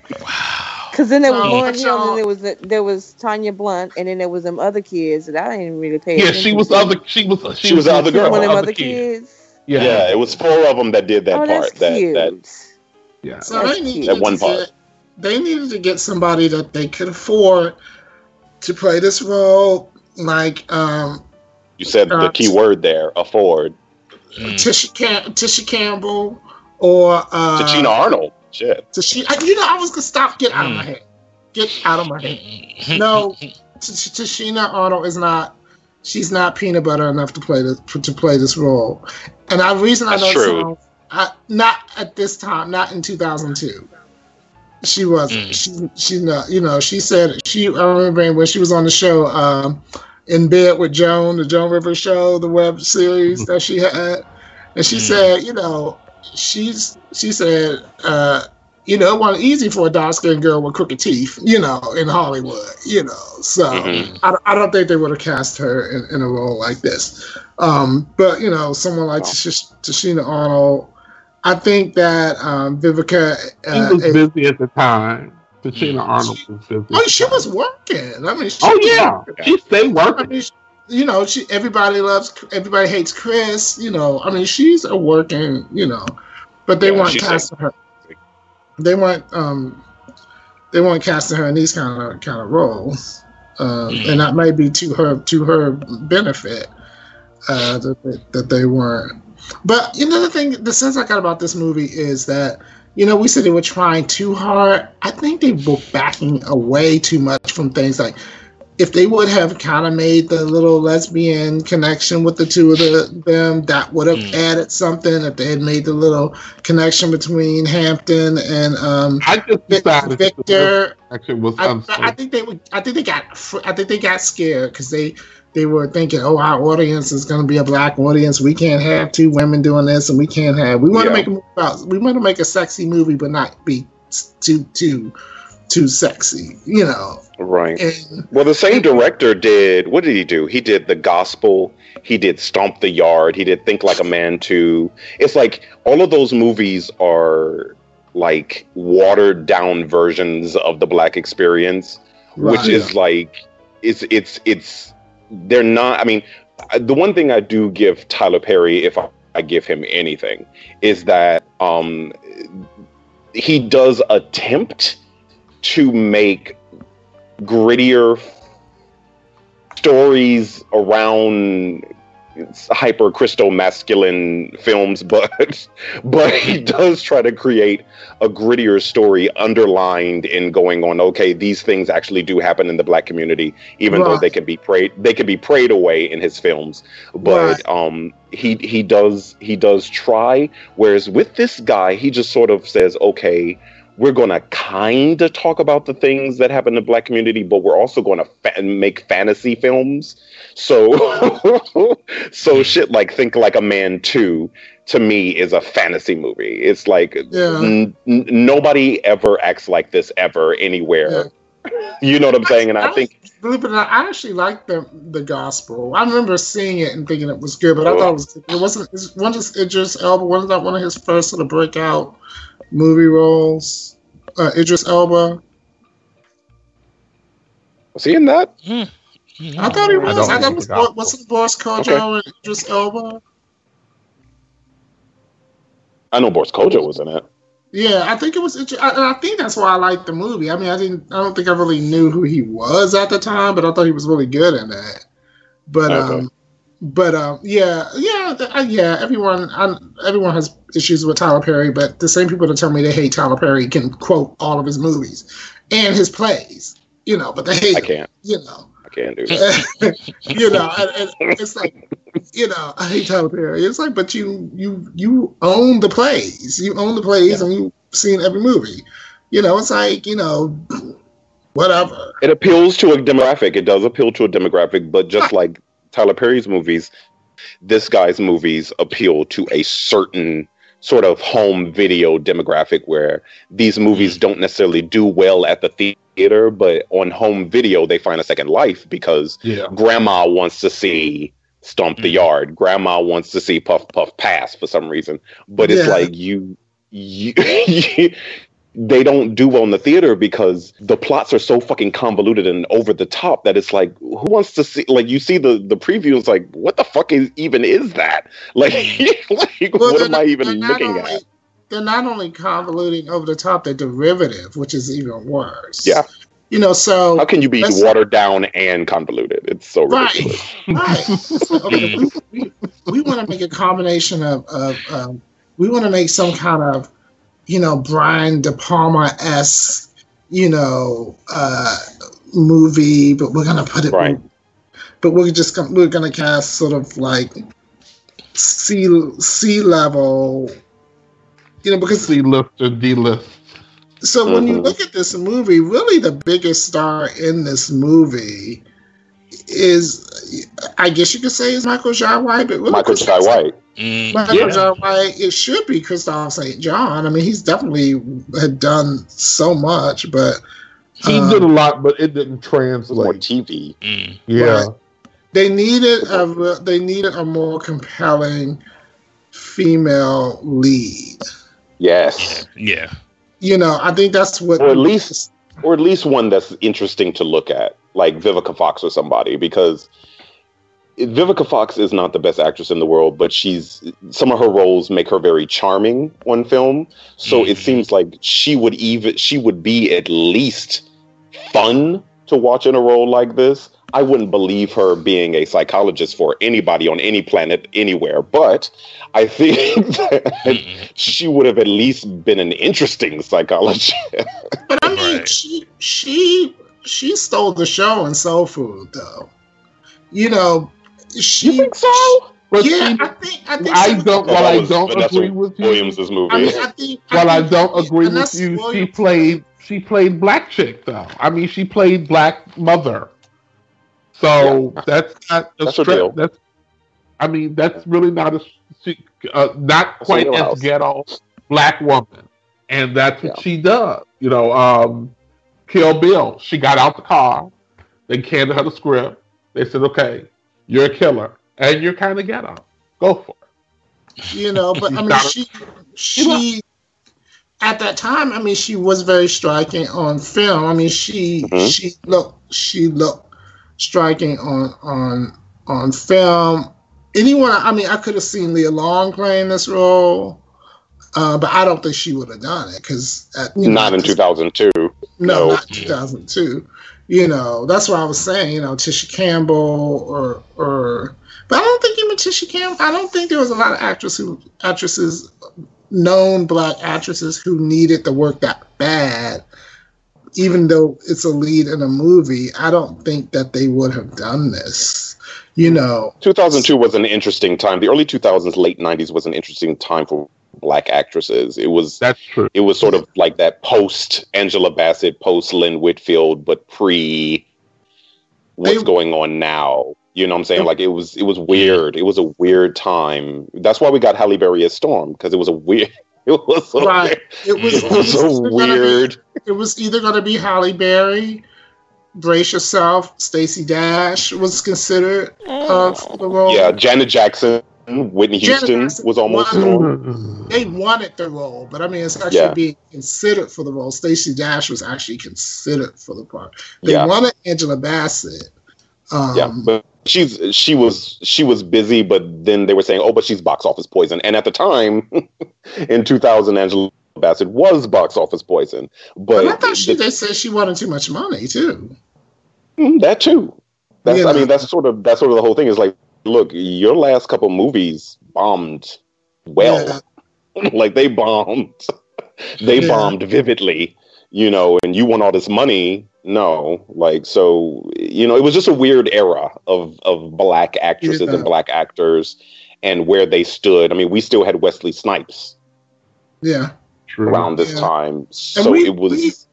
Because then there was oh, Lauren Hill, and there was there was Tanya Blunt, and then there was them other kids that I didn't really pay. Yeah, she was to. other. She was she, she was the other girl. One of them other kids. kids. Yeah. yeah, it was four of them that did that oh, part. That's cute. That, that yeah. So that's they needed that one part. To, they needed to get somebody that they could afford to play this role, like. um You said uh, the key word there, afford. Tisha, Cam- Tisha Campbell or... Uh, Tachina Arnold. Shit. Tashi- I, you know, I was going to stop. Get out of my head. Get out of my head. No, T- Tachina Arnold is not... She's not peanut butter enough to play this, to play this role. And the reason I know true. So... I, not at this time. Not in two thousand two. She wasn't. Mm. She, she, not, you know, she said... she. I remember when she was on the show... Um, in bed with Joan, the Joan Rivers show, the web series that she had. And she mm. said, you know, she's she said, uh, you know, it wasn't easy for a dark-skinned girl with crooked teeth, you know, in Hollywood, you know. So mm-hmm. I, I don't think they would have cast her in, in a role like this. Um, but, you know, someone like wow. Tash- Tachina Arnold, I think that um, Vivica... Uh, she was a- busy at the time. Tachina Arnold she, was busy. Oh, she was working. I mean, she oh yeah, working. she stayed working. I mean, she, you know, she everybody loves, everybody hates Chris. You know, I mean, she's a working. You know, but they yeah, weren't casting her. They weren't. Um, they weren't casting her in these kind of kind of roles, um, mm-hmm. and that might be to her to her benefit uh, that they, that they weren't. But you know, the thing, the sense I got about this movie is that. You know, we said they were trying too hard. I think they were backing away too much from things. Like, if they would have kind of made the little lesbian connection with the two of the, them, that would have mm. added something. If they had made the little connection between Hampton and um, I just decided Victor, actually was, I, I think they would. I think they got. I think they got scared because they. They were thinking, oh, our audience is going to be a black audience. We can't have two women doing this, and we can't have. We want yeah. to make a movie about. We want to make a sexy movie, but not be too too too sexy, you know. Right. And, well, the same director did. What did he do? He did The Gospel. He did Stomp the Yard. He did Think Like a Man Too. It's like all of those movies are like watered down versions of the black experience, right. which is like it's it's it's. They're not, I mean, the one thing I do give Tyler Perry, if I, I give him anything, is that um, he does attempt to make grittier stories around hyper crystal masculine films, but but he does try to create a grittier story underlined in going on, okay, these things actually do happen in the black community, even right. though they can be prayed they can be prayed away in his films. But right. um he he does he does try, whereas with this guy he just sort of says, okay, we're going to kind of talk about the things that happen in the black community, but we're also going to fa- make fantasy films. So, so shit like Think Like a Man Too, to me, is a fantasy movie. It's like yeah. n- nobody ever acts like this ever anywhere yeah. You know what I'm saying? And I, I think, believe it or not, I actually liked the the gospel. I remember seeing it and thinking it was good, but I thought it, was, it wasn't. It wasn't just Idris Elba. Wasn't that one of his first sort of breakout movie roles? Uh, Idris Elba. Was he in that? Mm. Yeah. I thought he was. I, I thought it was. Bo- wasn't Boris Kodjoe okay. and Idris Elba? I know Boris Kodjoe was in it. Yeah, I think it was interesting. I, I think that's why I liked the movie. I mean, I didn't. I don't think I really knew who he was at the time, but I thought he was really good in that. But, okay. um, but um, yeah, yeah, uh, yeah. Everyone, I, everyone has issues with Tyler Perry, but the same people that tell me they hate Tyler Perry can quote all of his movies and his plays. You know, but they hate. I him, can't. You know. Can't do that. You know, and, and it's like, you know, I hate Tyler Perry. It's like, but you, you, you own the plays. You own the plays, yeah. And you've seen every movie. You know, it's like, you know, whatever. It appeals to a demographic. It does appeal to a demographic, but just like Tyler Perry's movies, this guy's movies appeal to a certain sort of home video demographic where these movies don't necessarily do well at the theater, but on home video, they find a second life because yeah. grandma wants to see Stomp mm-hmm. the Yard. Grandma wants to see Puff Puff Pass for some reason. But it's yeah. like you, you, you, they don't do well in the theater because the plots are so fucking convoluted and over the top that it's like, who wants to see, like you see the, the preview, it's like, what the fuck is even is that? Like, like well, what am I even looking only, at? They're not only convoluting over the top, they're derivative, which is even worse. Yeah. You know, so. How can you be watered down and convoluted? It's so ridiculous. Right. right. So, okay, we we, we want to make a combination of, of um, we want to make some kind of, you know, Brian De Palma-esque, you know, uh, movie, but we're gonna put it. Right. But we're just gonna, we're gonna cast sort of like sea sea level, you know, because sea lift or D lift. So mm-hmm. when you look at this movie, really the biggest star in this movie is, I guess you could say, is Michael Jai White. But really Michael Jai White. Mm, Michael yeah. Jai White. It should be Christoph Saint John. I mean, he's definitely had done so much, but he um, did a lot, but it didn't translate on T V. Mm. Yeah, they needed a they needed a more compelling female lead. Yes. Yeah. You know, I think that's what, or at least, or at least one that's interesting to look at, like Vivica Fox or somebody, because Vivica Fox is not the best actress in the world, but she's, some of her roles make her very charming on film. So mm-hmm. it seems like she would even, she would be at least fun to watch in a role like this. I wouldn't believe her being a psychologist for anybody on any planet anywhere, but I think that she would have at least been an interesting psychologist. But I mean, right. she she she stole the show in Soul Food, though. You know, she. You think so? But yeah, she, I think I think I don't. While I don't agree with you, Williams's movie. I mean, I think, while I, I don't agree with you, Williams. she played she played black chick though. I mean, she played black mother. So yeah. that's not a that's stretch. That's, I mean, that's really not a uh, not quite as ghetto black woman, and that's what yeah. she does. You know, um, Kill Bill. She got out the car. They handed her the script. They said, "Okay, you're a killer, and you're kind of ghetto. Go for it." You know, but I mean, she she at that time, I mean, she was very striking on film. I mean, she mm-hmm. she looked she looked. striking on on on film. Anyone, I mean, I could have seen Leah Long playing this role, uh, but I don't think she would have done it because not know, in two thousand two. No, no, not two thousand two. You know, that's what I was saying. You know, Tisha Campbell or or, but I don't think even Tisha Campbell. I don't think there was a lot of actresses who actresses, known black actresses who needed the work that bad. Even though it's a lead in a movie, I don't think that they would have done this. You know, two thousand two was an interesting time. The early two thousands, late nineties was an interesting time for black actresses. It was that's true. It was sort of like that post Angela Bassett, post Lynn Whitfield, but pre what's they, going on now. You know what I'm saying? Like it was, it was weird. It was a weird time. That's why we got Halle Berry as Storm, because it was a weird. It was so right. weird. It was, it was, it was so weird. Be, it was either going to be Halle Berry Brace Yourself. Stacey Dash was considered uh, for the role. Yeah, Janet Jackson, Whitney Janet Houston Jackson was almost wanted, they wanted the role, but I mean, it's actually yeah. being considered for the role. Stacey Dash was actually considered for the part. They yeah. wanted Angela Bassett. Um, yeah, but she's she was she was busy, but then they were saying, oh, but she's box office poison. And at the time, in two thousand, Angela Bassett was box office poison. But and I thought she, the, they said she wanted too much money too. That too. That's you know? I mean, that's sort of that's sort of the whole thing. Is like, look, your last couple movies bombed well. Yeah. Like they bombed. They yeah. bombed vividly, you know, and you want all this money. No, like, so, you know, it was just a weird era of, of black actresses yeah. and black actors and where they stood. I mean, we still had Wesley Snipes. Yeah. Around this yeah. time. So we, it was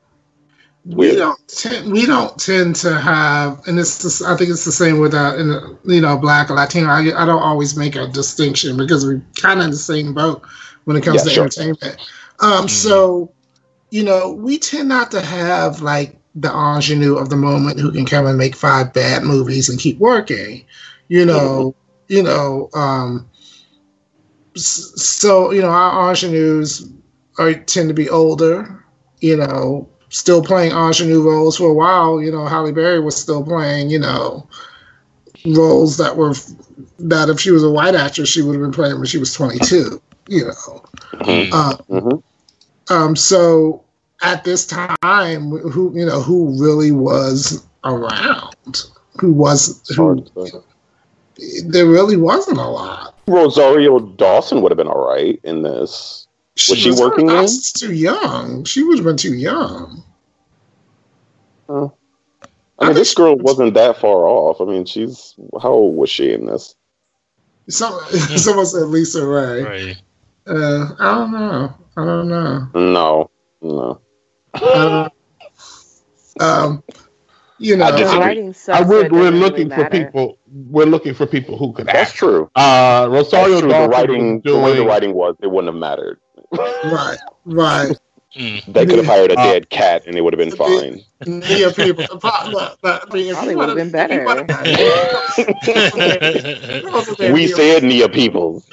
we, weird. We don't, t- we don't tend to have, and it's just, I think it's the same with, uh, in, you know, black, Latino. I, I don't always make a distinction because we're kind of in the same boat when it comes yeah, to sure. entertainment. Um, mm. So, you know, we tend not to have, like, the ingenue of the moment who can come and make five bad movies and keep working, you know, mm-hmm. you know, um, so, you know, our ingenues are tend to be older, you know, still playing ingenue roles for a while. You know, Halle Berry was still playing, you know, roles that were, that if she was a white actress, she would have been playing when she was twenty-two, you know? Mm-hmm. Um, mm-hmm. um, so, at this time, who you know, who really was around? Who was who? There really wasn't a lot. Rosario Dawson would have been all right in this. Was she, she was working? In? Too young. She would have been too young. Huh. I mean, I this girl was wasn't that far off. I mean, she's how old was she in this? Some, someone said Lisa Ray. Right. Uh, I don't know. I don't know. No. No. Uh, um, you know, I, I would, we're looking really for people. We're looking for people who could. That's act. True. Uh, Rosario the writing, doing, the way the writing was, it wouldn't have mattered. Right, right. They could have hired a dead uh, cat, and it would have been fine. Yeah, people. Probably would have been better. We said Nia Peoples.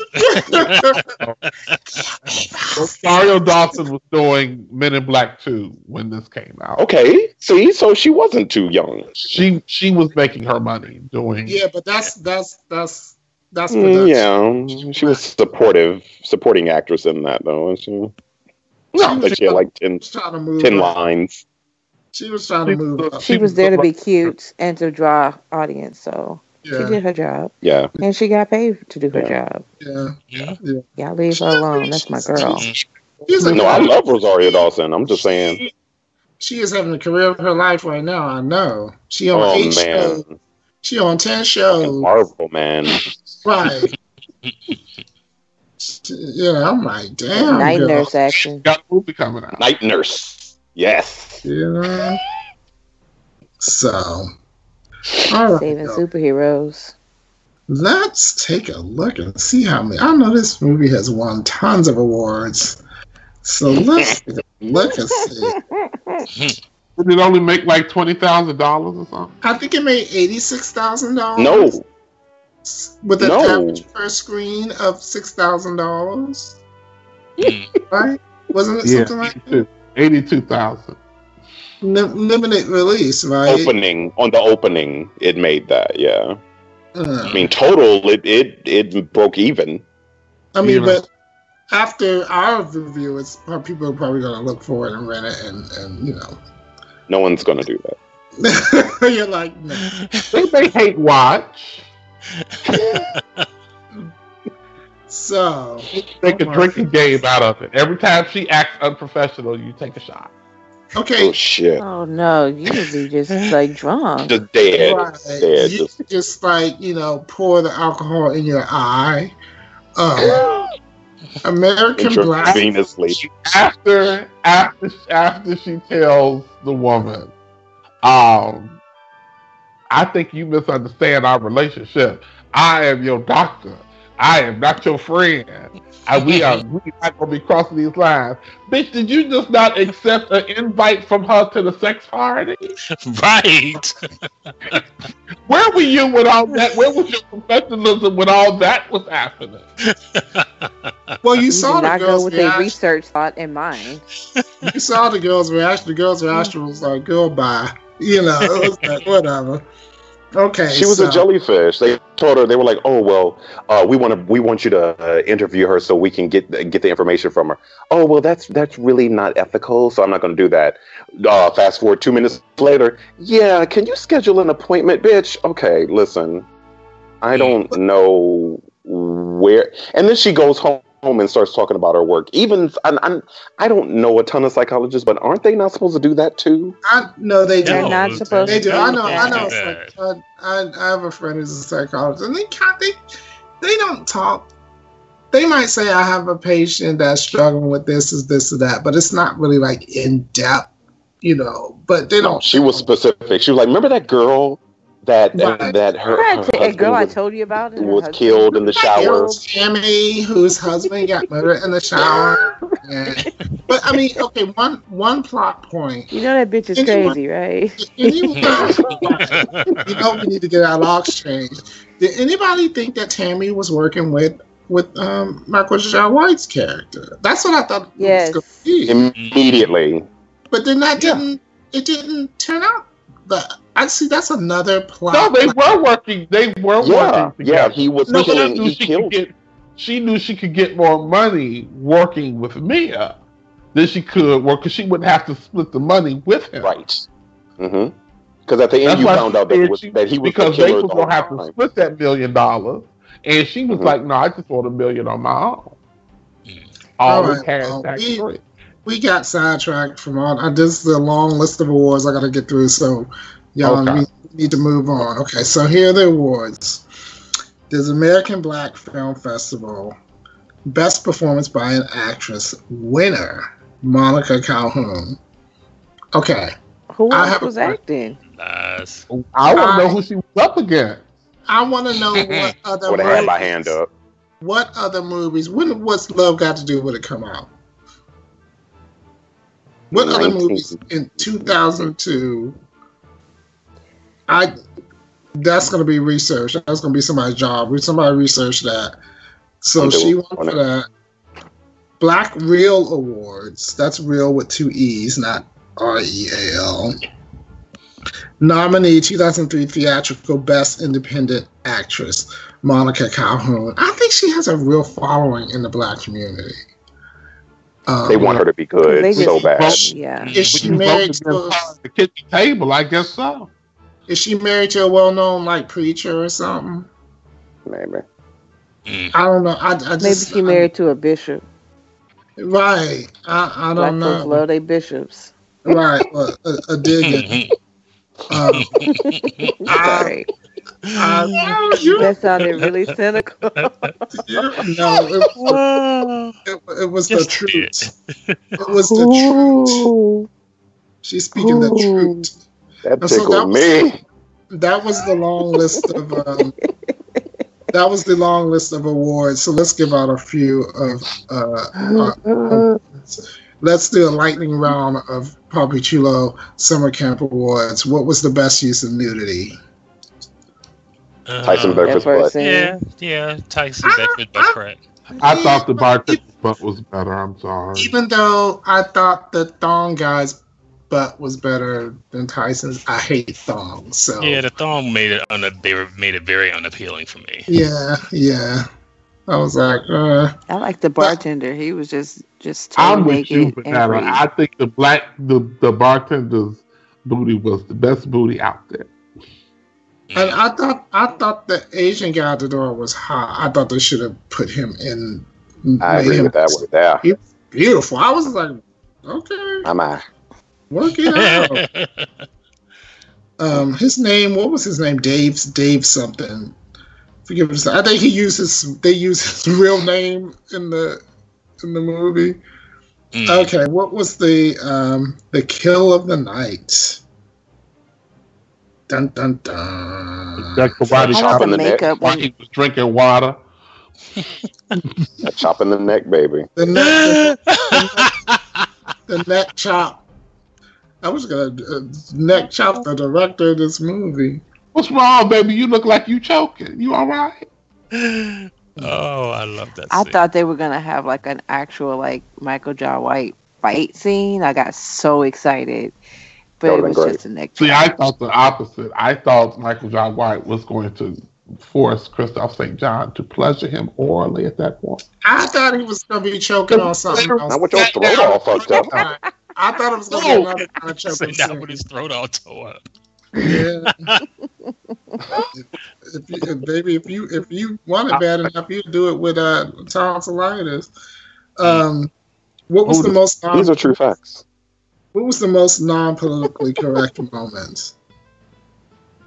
Rosario Dawson was doing Men in Black two when this came out. Okay, see, so she wasn't too young. She she was making her money doing. Yeah, but that's that's that's that's. Production. Yeah, she was supportive, supporting actress in that though, and she. No, but she had like ten, ten lines. She was trying to move up. She was there to be cute and to draw audience, so yeah. she did her job. Yeah. And she got paid to do her yeah. job. Yeah. yeah. Yeah. Y'all leave her alone. That's my girl. Like, no, I love Rosario Dawson. I'm just saying. She, she is having the career of her life right now, I know. She on oh, eight man. shows. She on ten shows. Marvel, man. Right. Yeah, I'm like, damn. Night girl. Nurse action. Got a movie coming out. Night Nurse. Yes. Yeah. So. All Saving right, superheroes. Let's take a look and see how many. I know this movie has won tons of awards. So let's take a look and see. Did it only make like twenty thousand dollars or something? I think it made eighty-six thousand dollars. No. With an no. average per screen of six thousand dollars. Right? Wasn't it yeah, something like that? eighty-two thousand dollars. N- limited release, right? Opening. On the opening, it made that, yeah. Uh, I mean, total, it, it, it broke even. I mean, even. But after our review, it's, people are probably going to look for it and rent it and, and you know. No one's going to do that. You're like, no. They hate watch. So they could drink a game out of it. Every time she acts unprofessional, you take a shot. Okay. Oh shit. Oh no, you would be just like drunk. Just dead. Right. dead. You just... just like, you know, pour the alcohol in your eye. Um, American Black. After after after she tells the woman, um I think you misunderstand our relationship. I am your doctor. I am not your friend. I, we are really not going to be crossing these lines. Bitch, did you just not accept an invite from her to the sex party? Right. Where were you when all that? Where was your professionalism when all that was happening? Well, you, you saw the girls' go with reaction. A research thought in mind. You saw the girls' reaction. The girls' reaction was like, "Girl, bye." You know, it was like, whatever. Okay, she was so. a jellyfish. They told her, they were like, "Oh well, uh, we want to, we want you to uh, interview her so we can get get the information from her." Oh well, that's that's really not ethical, so I'm not going to do that. Uh, fast forward two minutes later, yeah, can you schedule an appointment, bitch? Okay, listen, I don't know where. And then she goes home and starts talking about her work. Even I'm, I'm, I don't know a ton of psychologists, but aren't they not supposed to do that too? I no, they do. They're not supposed they to. They do. do. I know. I know. It's like, I, I have a friend who's a psychologist, and they can't. They, they don't talk. They might say, "I have a patient that's struggling with this, is this or that," but it's not really like in depth, you know. But they don't. She was specific. She was like, "Remember that girl." That right. and that her, her a girl was, I told you about it, was husband. killed in the shower. Tammy, whose husband got murdered in the shower. And, but I mean, okay, one one plot point. You know that bitch is anyone, crazy, right? Anyone, you know we need to get our log strange. Did anybody think that Tammy was working with with um, Michael Jai White's character? That's what I thought. Yes. It was going to be. Immediately. But then that didn't. Yeah. It didn't turn out that. I see. That's another plot. No, they were working. They were yeah, working. Together. Yeah, he was no, killing. He she killed. Get, she knew she could get more money working with Mia than she could work because she wouldn't have to split the money with him. Right. Mm-hmm. Because at the end, that's you found out that, it was, she, that he was because the they was gonna have to split that million dollars, and she was mm-hmm. like, "No, I just want a million on my own." All the cash tax free. We got sidetracked from all. Uh, this is a long list of awards I got to get through. So. Y'all okay. need to move on. Okay, so here are the awards. There's American Black Film Festival. Best Performance by an Actress. Winner, Monica Calhoun. Okay. Who I have was a, acting? Nice. I want to know who she was up against. I want to know what other movies. I had my hand up. What other movies? When, what's Love got to do with it come out? What nineteen. Other movies in two thousand two... I that's gonna be research. That's gonna be somebody's job. Somebody research that. So she won for that. Black Reel Awards. That's Reel with two E's, not R E A L. Nominee two thousand three Theatrical Best Independent Actress, Monica Calhoun. I think she has a real following in the black community. Um, they want her to be good so bad. Vote, yeah. Is she married to the kitchen table? I guess so. Is she married to a well-known like preacher or something? Maybe. I don't know. I, I just, maybe she married I, to a bishop. Right. I, I don't know. Black folks love they bishops. Right. Well, a, a digger. um, I, I, I, that sounded really cynical. No, it, it, it was just the truth. It, it was the Ooh. truth. She's speaking Ooh. the truth. That so that was, me. That was the long list of um, that was the long list of awards. So let's give out a few of. Uh, uh, let's do a lightning round of Papi Chulo Summer Camp Awards. What was the best use of nudity? Uh, Tyson Beckford's butt. Yeah, yeah, Tyson Beckford's butt. I thought the bartender's butt was better. I'm sorry. Even though I thought the thong guy's butt was better than Tyson's. I hate thongs. So yeah, the thong made it un- they were, made it very unappealing for me. Yeah, yeah. I was like, uh. I like the bartender. But, he was just just. I'm with you, Vanetta. I think the black the, the bartender's booty was the best booty out there. And I thought I thought the Asian guy at the door was hot. I thought they should have put him in. I agree with that one. Yeah, he was beautiful. I was like, okay, I'm out. Work it out. um, his name, what was his name? Dave, Dave something. Forgive me. I think he uses they use his real name in the in the movie. Mm. Okay, what was the um, the kill of the night? Dun dun dun. That's the body shot in the neck. While he was drinking water. Chopping the neck, baby. The neck, the, neck, the neck chop. I was gonna uh, neck chop the director of this movie. What's wrong, baby? You look like you choking. You all right? Oh, I love that. I scene. thought they were gonna have like an actual like Michael Jai White fight scene. I got so excited. But it was great. Just a neck chop. See, I thought the opposite. I thought Michael Jai White was going to force Christoph Saint John to pleasure him orally at that point. I thought he was going to be choking on something else. Not with your throat all fucked up. I, I thought it was going to no. be another kind of choking. Not with his throat all tore up. Yeah. if, if you, if, baby, if you if you want it bad enough, you do it with uh, tonsillitis. Um, what was oh, the most? Non- these are true facts. What was the most non-politically correct moment?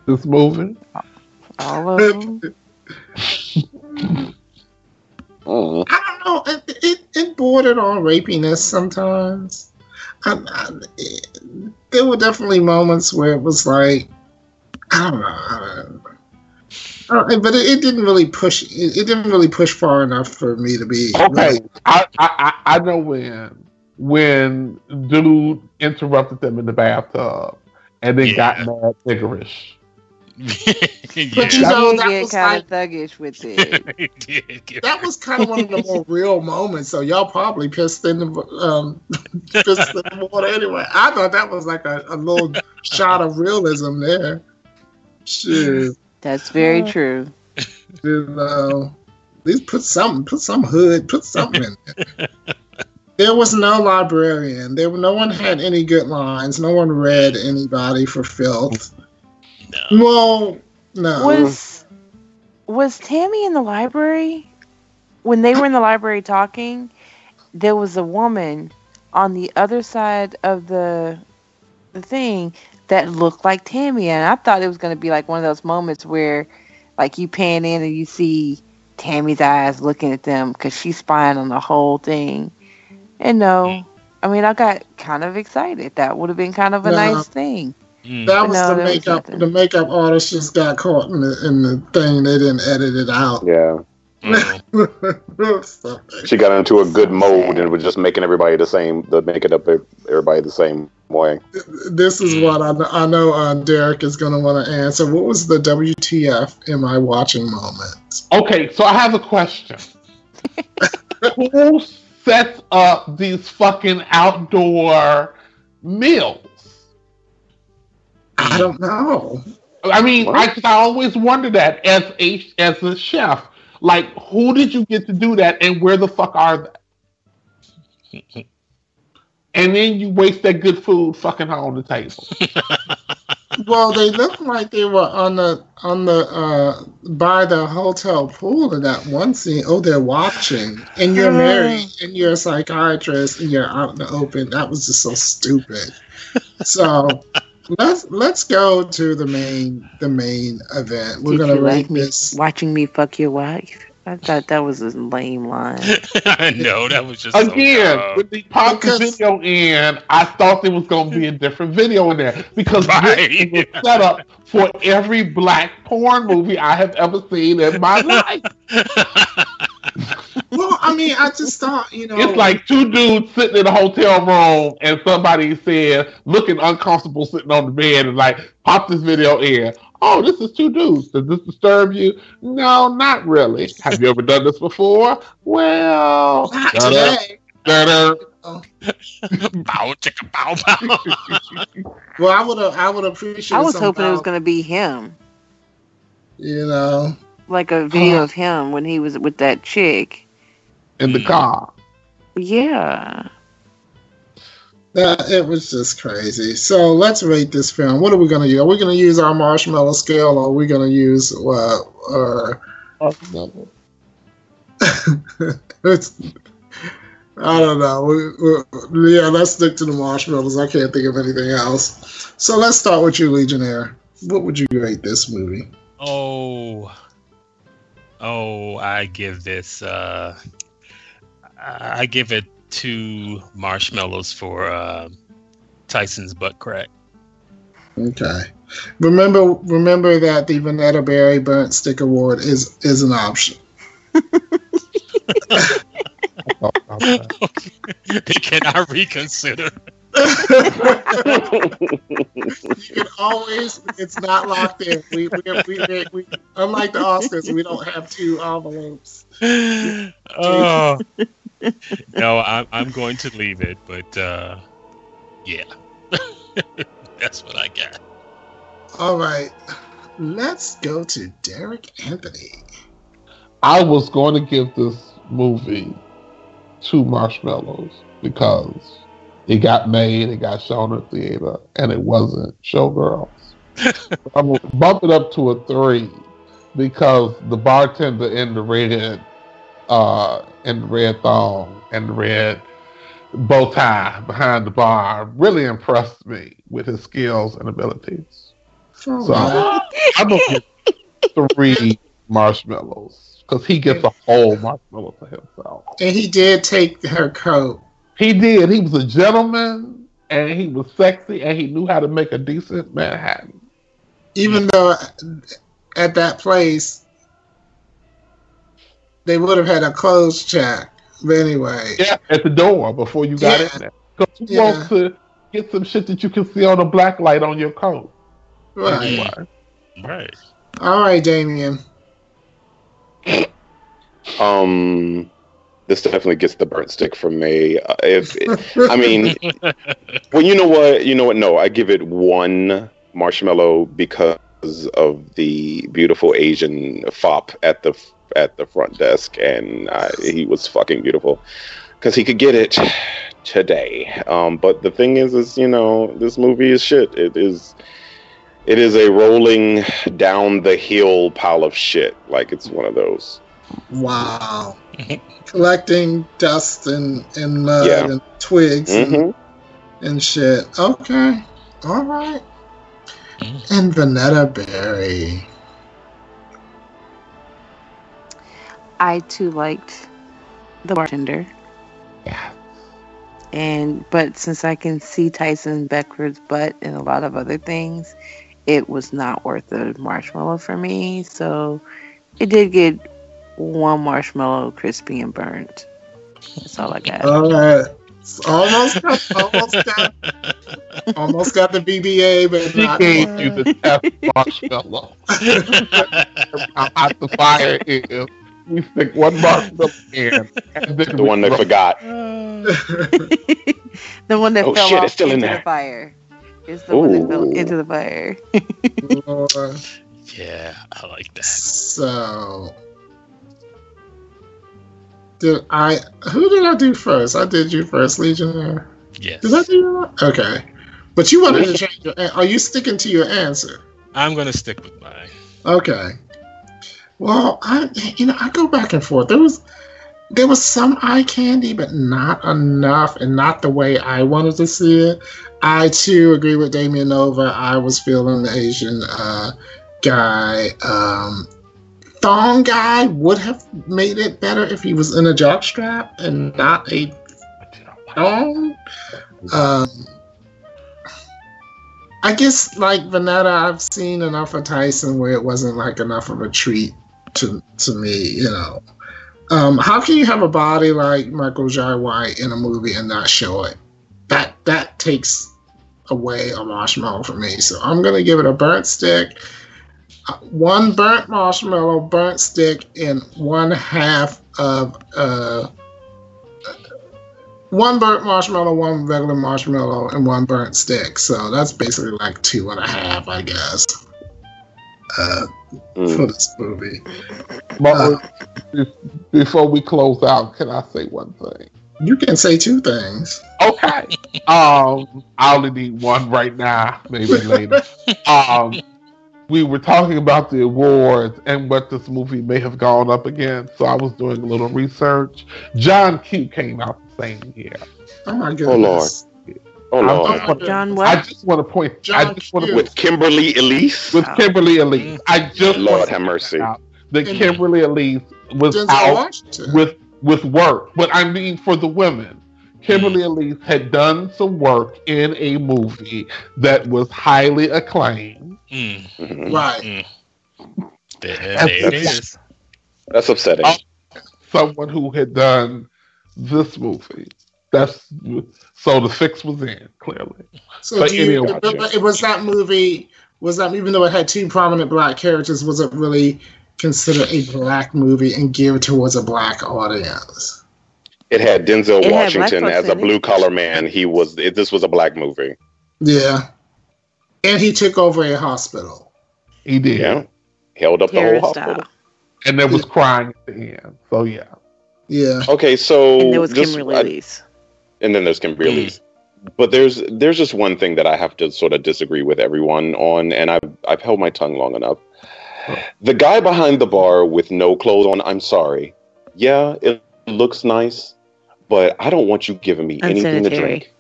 This movie. All of them. Oh. I don't know. It, it, it bordered on rapiness sometimes. I, I, it, there were definitely moments where it was like, I don't know. I don't know. I don't, but it, it didn't really push. It, it didn't really push far enough for me to be. Okay, really. I, I I know when when dude interrupted them in the bathtub and then yeah. got mad niggerish. Yeah. But you know, that was kind of thuggish with it. That was kind of one of the more real moments. So y'all probably pissed in the um, pissed in the water anyway. I thought that was like a, a little shot of realism there. Shit, that's very uh, true. You know, at least put something, put some hood, put something in there. There was no librarian. There, no one had any good lines. No one read anybody for filth. No. Well, no. Was was Tammy in the library? When they were in the library talking, there was a woman on the other side of the the thing that looked like Tammy, and I thought it was going to be like one of those moments where, like, you pan in and you see Tammy's eyes looking at them because she's spying on the whole thing. And no, I mean, I got kind of excited. That would have been kind of a no. nice thing. Mm. That was no, the makeup. Was the makeup artist just got caught in the, in the thing. They didn't edit it out. Yeah. Mm. She got into a good mode and was just making everybody the same. The making up everybody the same way. This is what I, I know. Uh, Derek is going to want to answer. What was the W T F am I watching moment? Okay, so I have a question. Who sets up these fucking outdoor meals? I don't know. I mean, I, I always wonder that as a, as a chef. Like, who did you get to do that and where the fuck are they? And then you waste that good food fucking on the table. Well, they looked like they were on the, on the uh, by the hotel pool in that one scene. Oh, they're watching. And you're married and you're a psychiatrist and you're out in the open. That was just so stupid. So... Let's let's go to the main the main event. We're Did gonna you like me this. watching me fuck your wife. I thought that was a lame line. No, that was just again so with the pop video in. I thought there was gonna be a different video in there because right. This was set up for every black porn movie I have ever seen in my life. Well, I mean, I just thought, you know... It's like two dudes sitting in a hotel room and somebody said, looking uncomfortable sitting on the bed and like, pop this video in. Oh, this is two dudes. Does this disturb you? No, not really. Have you ever done this before? Well... Not da-da, today. Da-da. Bow, chicka, bow, bow. Well, I would I would appreciate I was somehow. hoping it was going to be him. You know... Like a video of him when he was with that chick. In the car. Yeah. Uh, it was just crazy. So let's rate this film. What are we going to use? Are we going to use our marshmallow scale or are we going to use uh, our... Marshmallow. I don't know. We, we, yeah, let's stick to the marshmallows. I can't think of anything else. So let's start with you, Legionnaire. What would you rate this movie? Oh... Oh, I give this, uh, I give it two marshmallows for uh, Tyson's butt crack. Okay. Remember remember that the Vanetta Berry Burnt Stick Award is, is an option. They cannot reconsider. You can always, it's not locked in. We, we, we, we, we unlike the Oscars, we don't have two envelopes. Oh. No, I'm, I'm going to leave it, but uh, yeah. That's what I got. All right. Let's go to Derek Anthony. I was going to give this movie two marshmallows because it got made, it got shown at theater, and it wasn't Showgirls. I'm going to bump it up to a three because the bartender in the red, uh, in the red thong and the red bow tie behind the bar really impressed me with his skills and abilities. Oh, so I'm going to give three marshmallows because he gets a whole marshmallow for himself. And he did take her coat. He did. He was a gentleman, and he was sexy, and he knew how to make a decent Manhattan. Even though at that place, they would have had a clothes check. But anyway. Yeah, at the door before you got yeah. in there. Because you yeah. want to get some shit that you can see on a black light on your coat. Right. Anyway. Right. All right, Damian. Um... This definitely gets the burnt stick from me. Uh, if it, I mean, well, you know what, you know what? No, I give it one marshmallow because of the beautiful Asian fop at the at the front desk, and I, he was fucking beautiful because he could get it today. Um, but the thing is, is you know, this movie is shit. It is. It is a rolling down the hill pile of shit. Like it's one of those. Wow. Collecting dust and, and mud yeah. and twigs mm-hmm. and, and shit. Okay. All right. And Vanetta Berry. I too liked the bartender. Yeah. And but since I can see Tyson Beckford's butt and a lot of other things, it was not worth a marshmallow for me. So it did get one marshmallow, crispy and burnt. That's all I got. All right, almost, got, almost got, almost got the B B A, but she not gave you the half marshmallow. How hot the fire is. We stick one marshmallow in, and then the one that forgot. The one that oh, fell shit, off into the fire. It's the Ooh. one that fell into the fire. uh, yeah, I like that. So. Did I? Who did I do first? I did you first, Legionnaire. Yes. Did I do you? Okay. But you wanted to change your. Are you sticking to your answer? I'm going to stick with mine. Okay. Well, I you know I go back and forth. There was there was some eye candy, but not enough, and not the way I wanted to see it. I too agree with Damian Nova. I was feeling the Asian uh, guy. Um, Thong guy would have made it better if he was in a jockstrap and not a thong. Um, I guess, like Vanetta, I've seen enough of Tyson where it wasn't like enough of a treat to to me, you know. Um, how can you have a body like Michael Jai White in a movie and not show it? That that takes away a marshmallow for me. So I'm gonna give it a burnt stick. One burnt marshmallow, burnt stick, and one half of uh, one burnt marshmallow, one regular marshmallow, and one burnt stick. So that's basically like two and a half, I guess, uh, mm. for this movie. But uh, before we close out, can I say one thing? You can say two things. Okay. um, I only need one right now, maybe later. Um. We were talking about the awards and what this movie may have gone up against, so I was doing a little research. John Q came out the same year. Oh my goodness! Oh lord! Oh lord! John what? I just want to point. John I just want to with Kimberly Elise. With Kimberly Elise, I just Lord have mercy. That Kimberly Elise was out with with work, but I mean for the women. Kimberly Elise had done some work in a movie that was highly acclaimed. Mm. Right. Mm. There, there that's, it is. That's upsetting. someone who had done this movie. That's so the fix was in, clearly. So do you, it, it was that movie. Was that, even though it had two prominent black characters, was it really considered a black movie and geared towards a black audience? It had Denzel it Washington had as a blue collar man. He was. It, this was a black movie. Yeah, and he took over a hospital. He did. Yeah. Held up Terror the whole hospital. Style. And there was yeah. crying at the end. So yeah. Yeah. Okay, so and there was this, Kimberly Elise. And then there's Kimberly Elise. But there's there's just one thing that I have to sort of disagree with everyone on, and I've I've held my tongue long enough. The guy behind the bar with no clothes on, I'm sorry. Yeah, it looks nice, but I don't want you giving me anything to drink.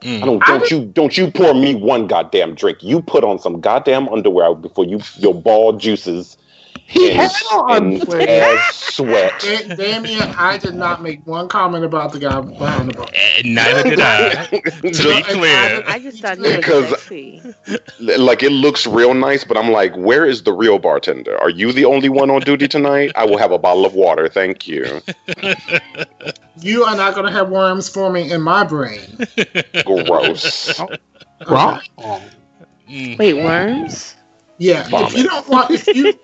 Mm. I don't don't I you don't you pour me one goddamn drink. You put on some goddamn underwear before you your ball juices. He had on sweat. Damian, I did not make one comment about the guy behind the bar. Neither did I. To be clear, I just thought it was sexy. Like, it looks real nice, but I'm like, where is the real bartender? Are you the only one on duty tonight? I will have a bottle of water, thank you. You are not going to have worms forming in my brain. Gross. Wrong. Wait, worms? Yeah. Vomit. If you don't want, if you.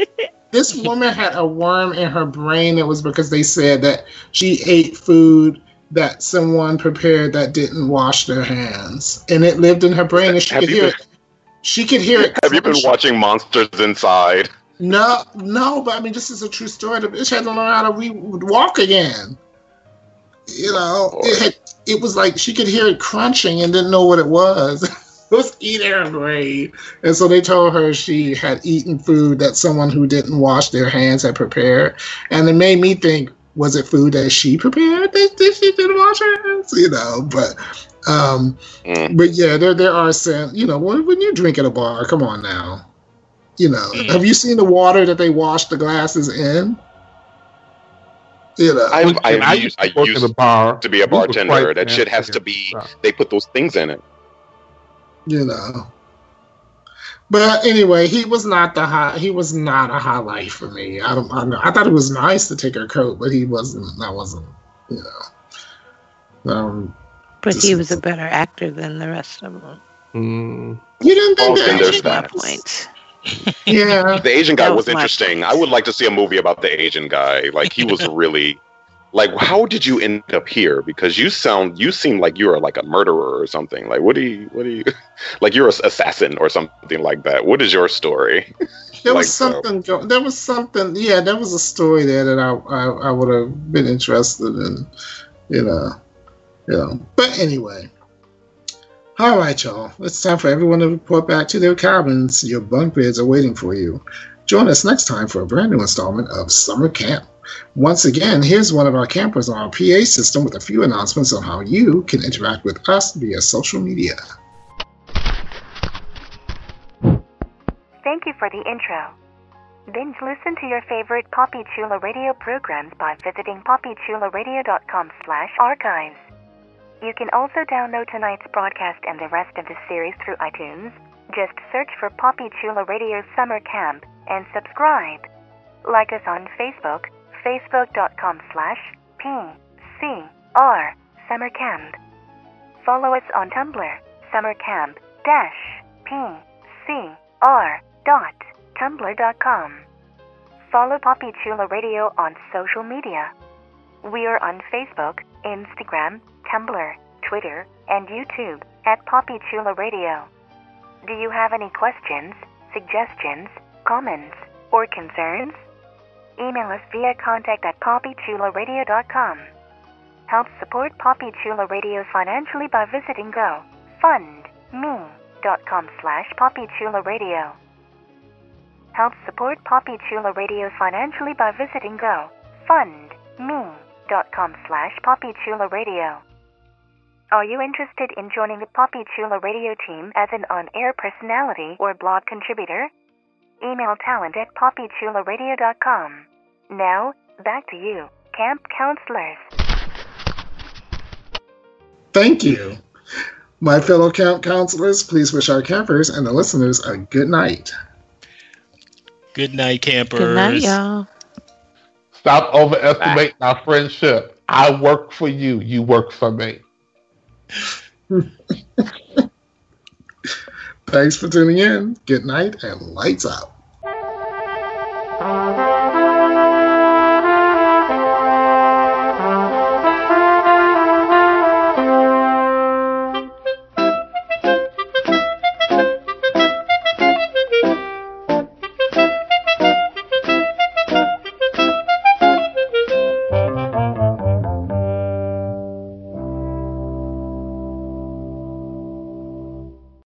This woman had a worm in her brain. It was because they said that she ate food that someone prepared that didn't wash their hands. And it lived in her brain, and she have could hear been, it. She could hear it. Have you been she, watching Monsters Inside? No, no, but I mean, this is a true story. The bitch had to learn how to re- walk again. You know, it, had, it was like she could hear it crunching and didn't know what it was. It was eating her brain. And so they told her she had eaten food that someone who didn't wash their hands had prepared. And it made me think, was it food that she prepared that, that she didn't wash her hands? You know, but um, mm. but yeah, there there are some, you know, when, when you drink at a bar, come on now. You know, mm. have you seen the water that they wash the glasses in? You know, I've, I've I used, I used to, bar. to be a bartender. That shit has to be, they put those things in it. You know, but anyway, he was not the high. He was not a highlight for me. I don't. I, don't, I thought it was nice to take her coat, but he wasn't. That wasn't. You know. Um, but he was a better actor than the rest of them. Mm. You didn't think oh, there's that point. Yeah, the Asian guy was, was interesting. I would like to see a movie about the Asian guy. Like, he was really. Like, how did you end up here? Because you sound, you seem like you are like a murderer or something. Like, what do you, what do you, like you're an assassin or something like that. What is your story? There like, was something, so. go, there was something, yeah, there was a story there that I, I, I would have been interested in, you know, you know. But anyway, all right, y'all. It's time for everyone to report back to their cabins. Your bunk beds are waiting for you. Join us next time for a brand new installment of Summer Camp. Once again, here's one of our campers on our P A system with a few announcements on how you can interact with us via social media. Thank you for the intro. Binge listen to your favorite Papi Chulo Radio programs by visiting papichuloradio.com slash archives. You can also download tonight's broadcast and the rest of the series through iTunes. Just search for Papi Chulo Radio Summer Camp and subscribe. Like us on Facebook, facebook.com slash P C R Summer Camp. Follow us on Tumblr, summercamp dash P C R dot tumblr dot com. Follow Papi Chulo Radio on social media. We are on Facebook, Instagram, Tumblr, Twitter, and YouTube at Papi Chulo Radio. Do you have any questions, suggestions, comments, or concerns? Email us via contact at papichuloradio.com. Help support Papi Chulo Radio financially by visiting gofundme.com slash papichuloradio. Help support Papi Chulo Radio financially by visiting gofundme.com slash papichuloradio. Are you interested in joining the Papi Chulo Radio team as an on-air personality or blog contributor? Email talent at papichuloradio dot com. Now, back to you, camp counselors. Thank you. My fellow camp counselors, please wish our campers and the listeners a good night. Good night, campers. Good night, y'all. Stop overestimating our friendship. I work for you. You work for me. Thanks for tuning in. Good night and lights out.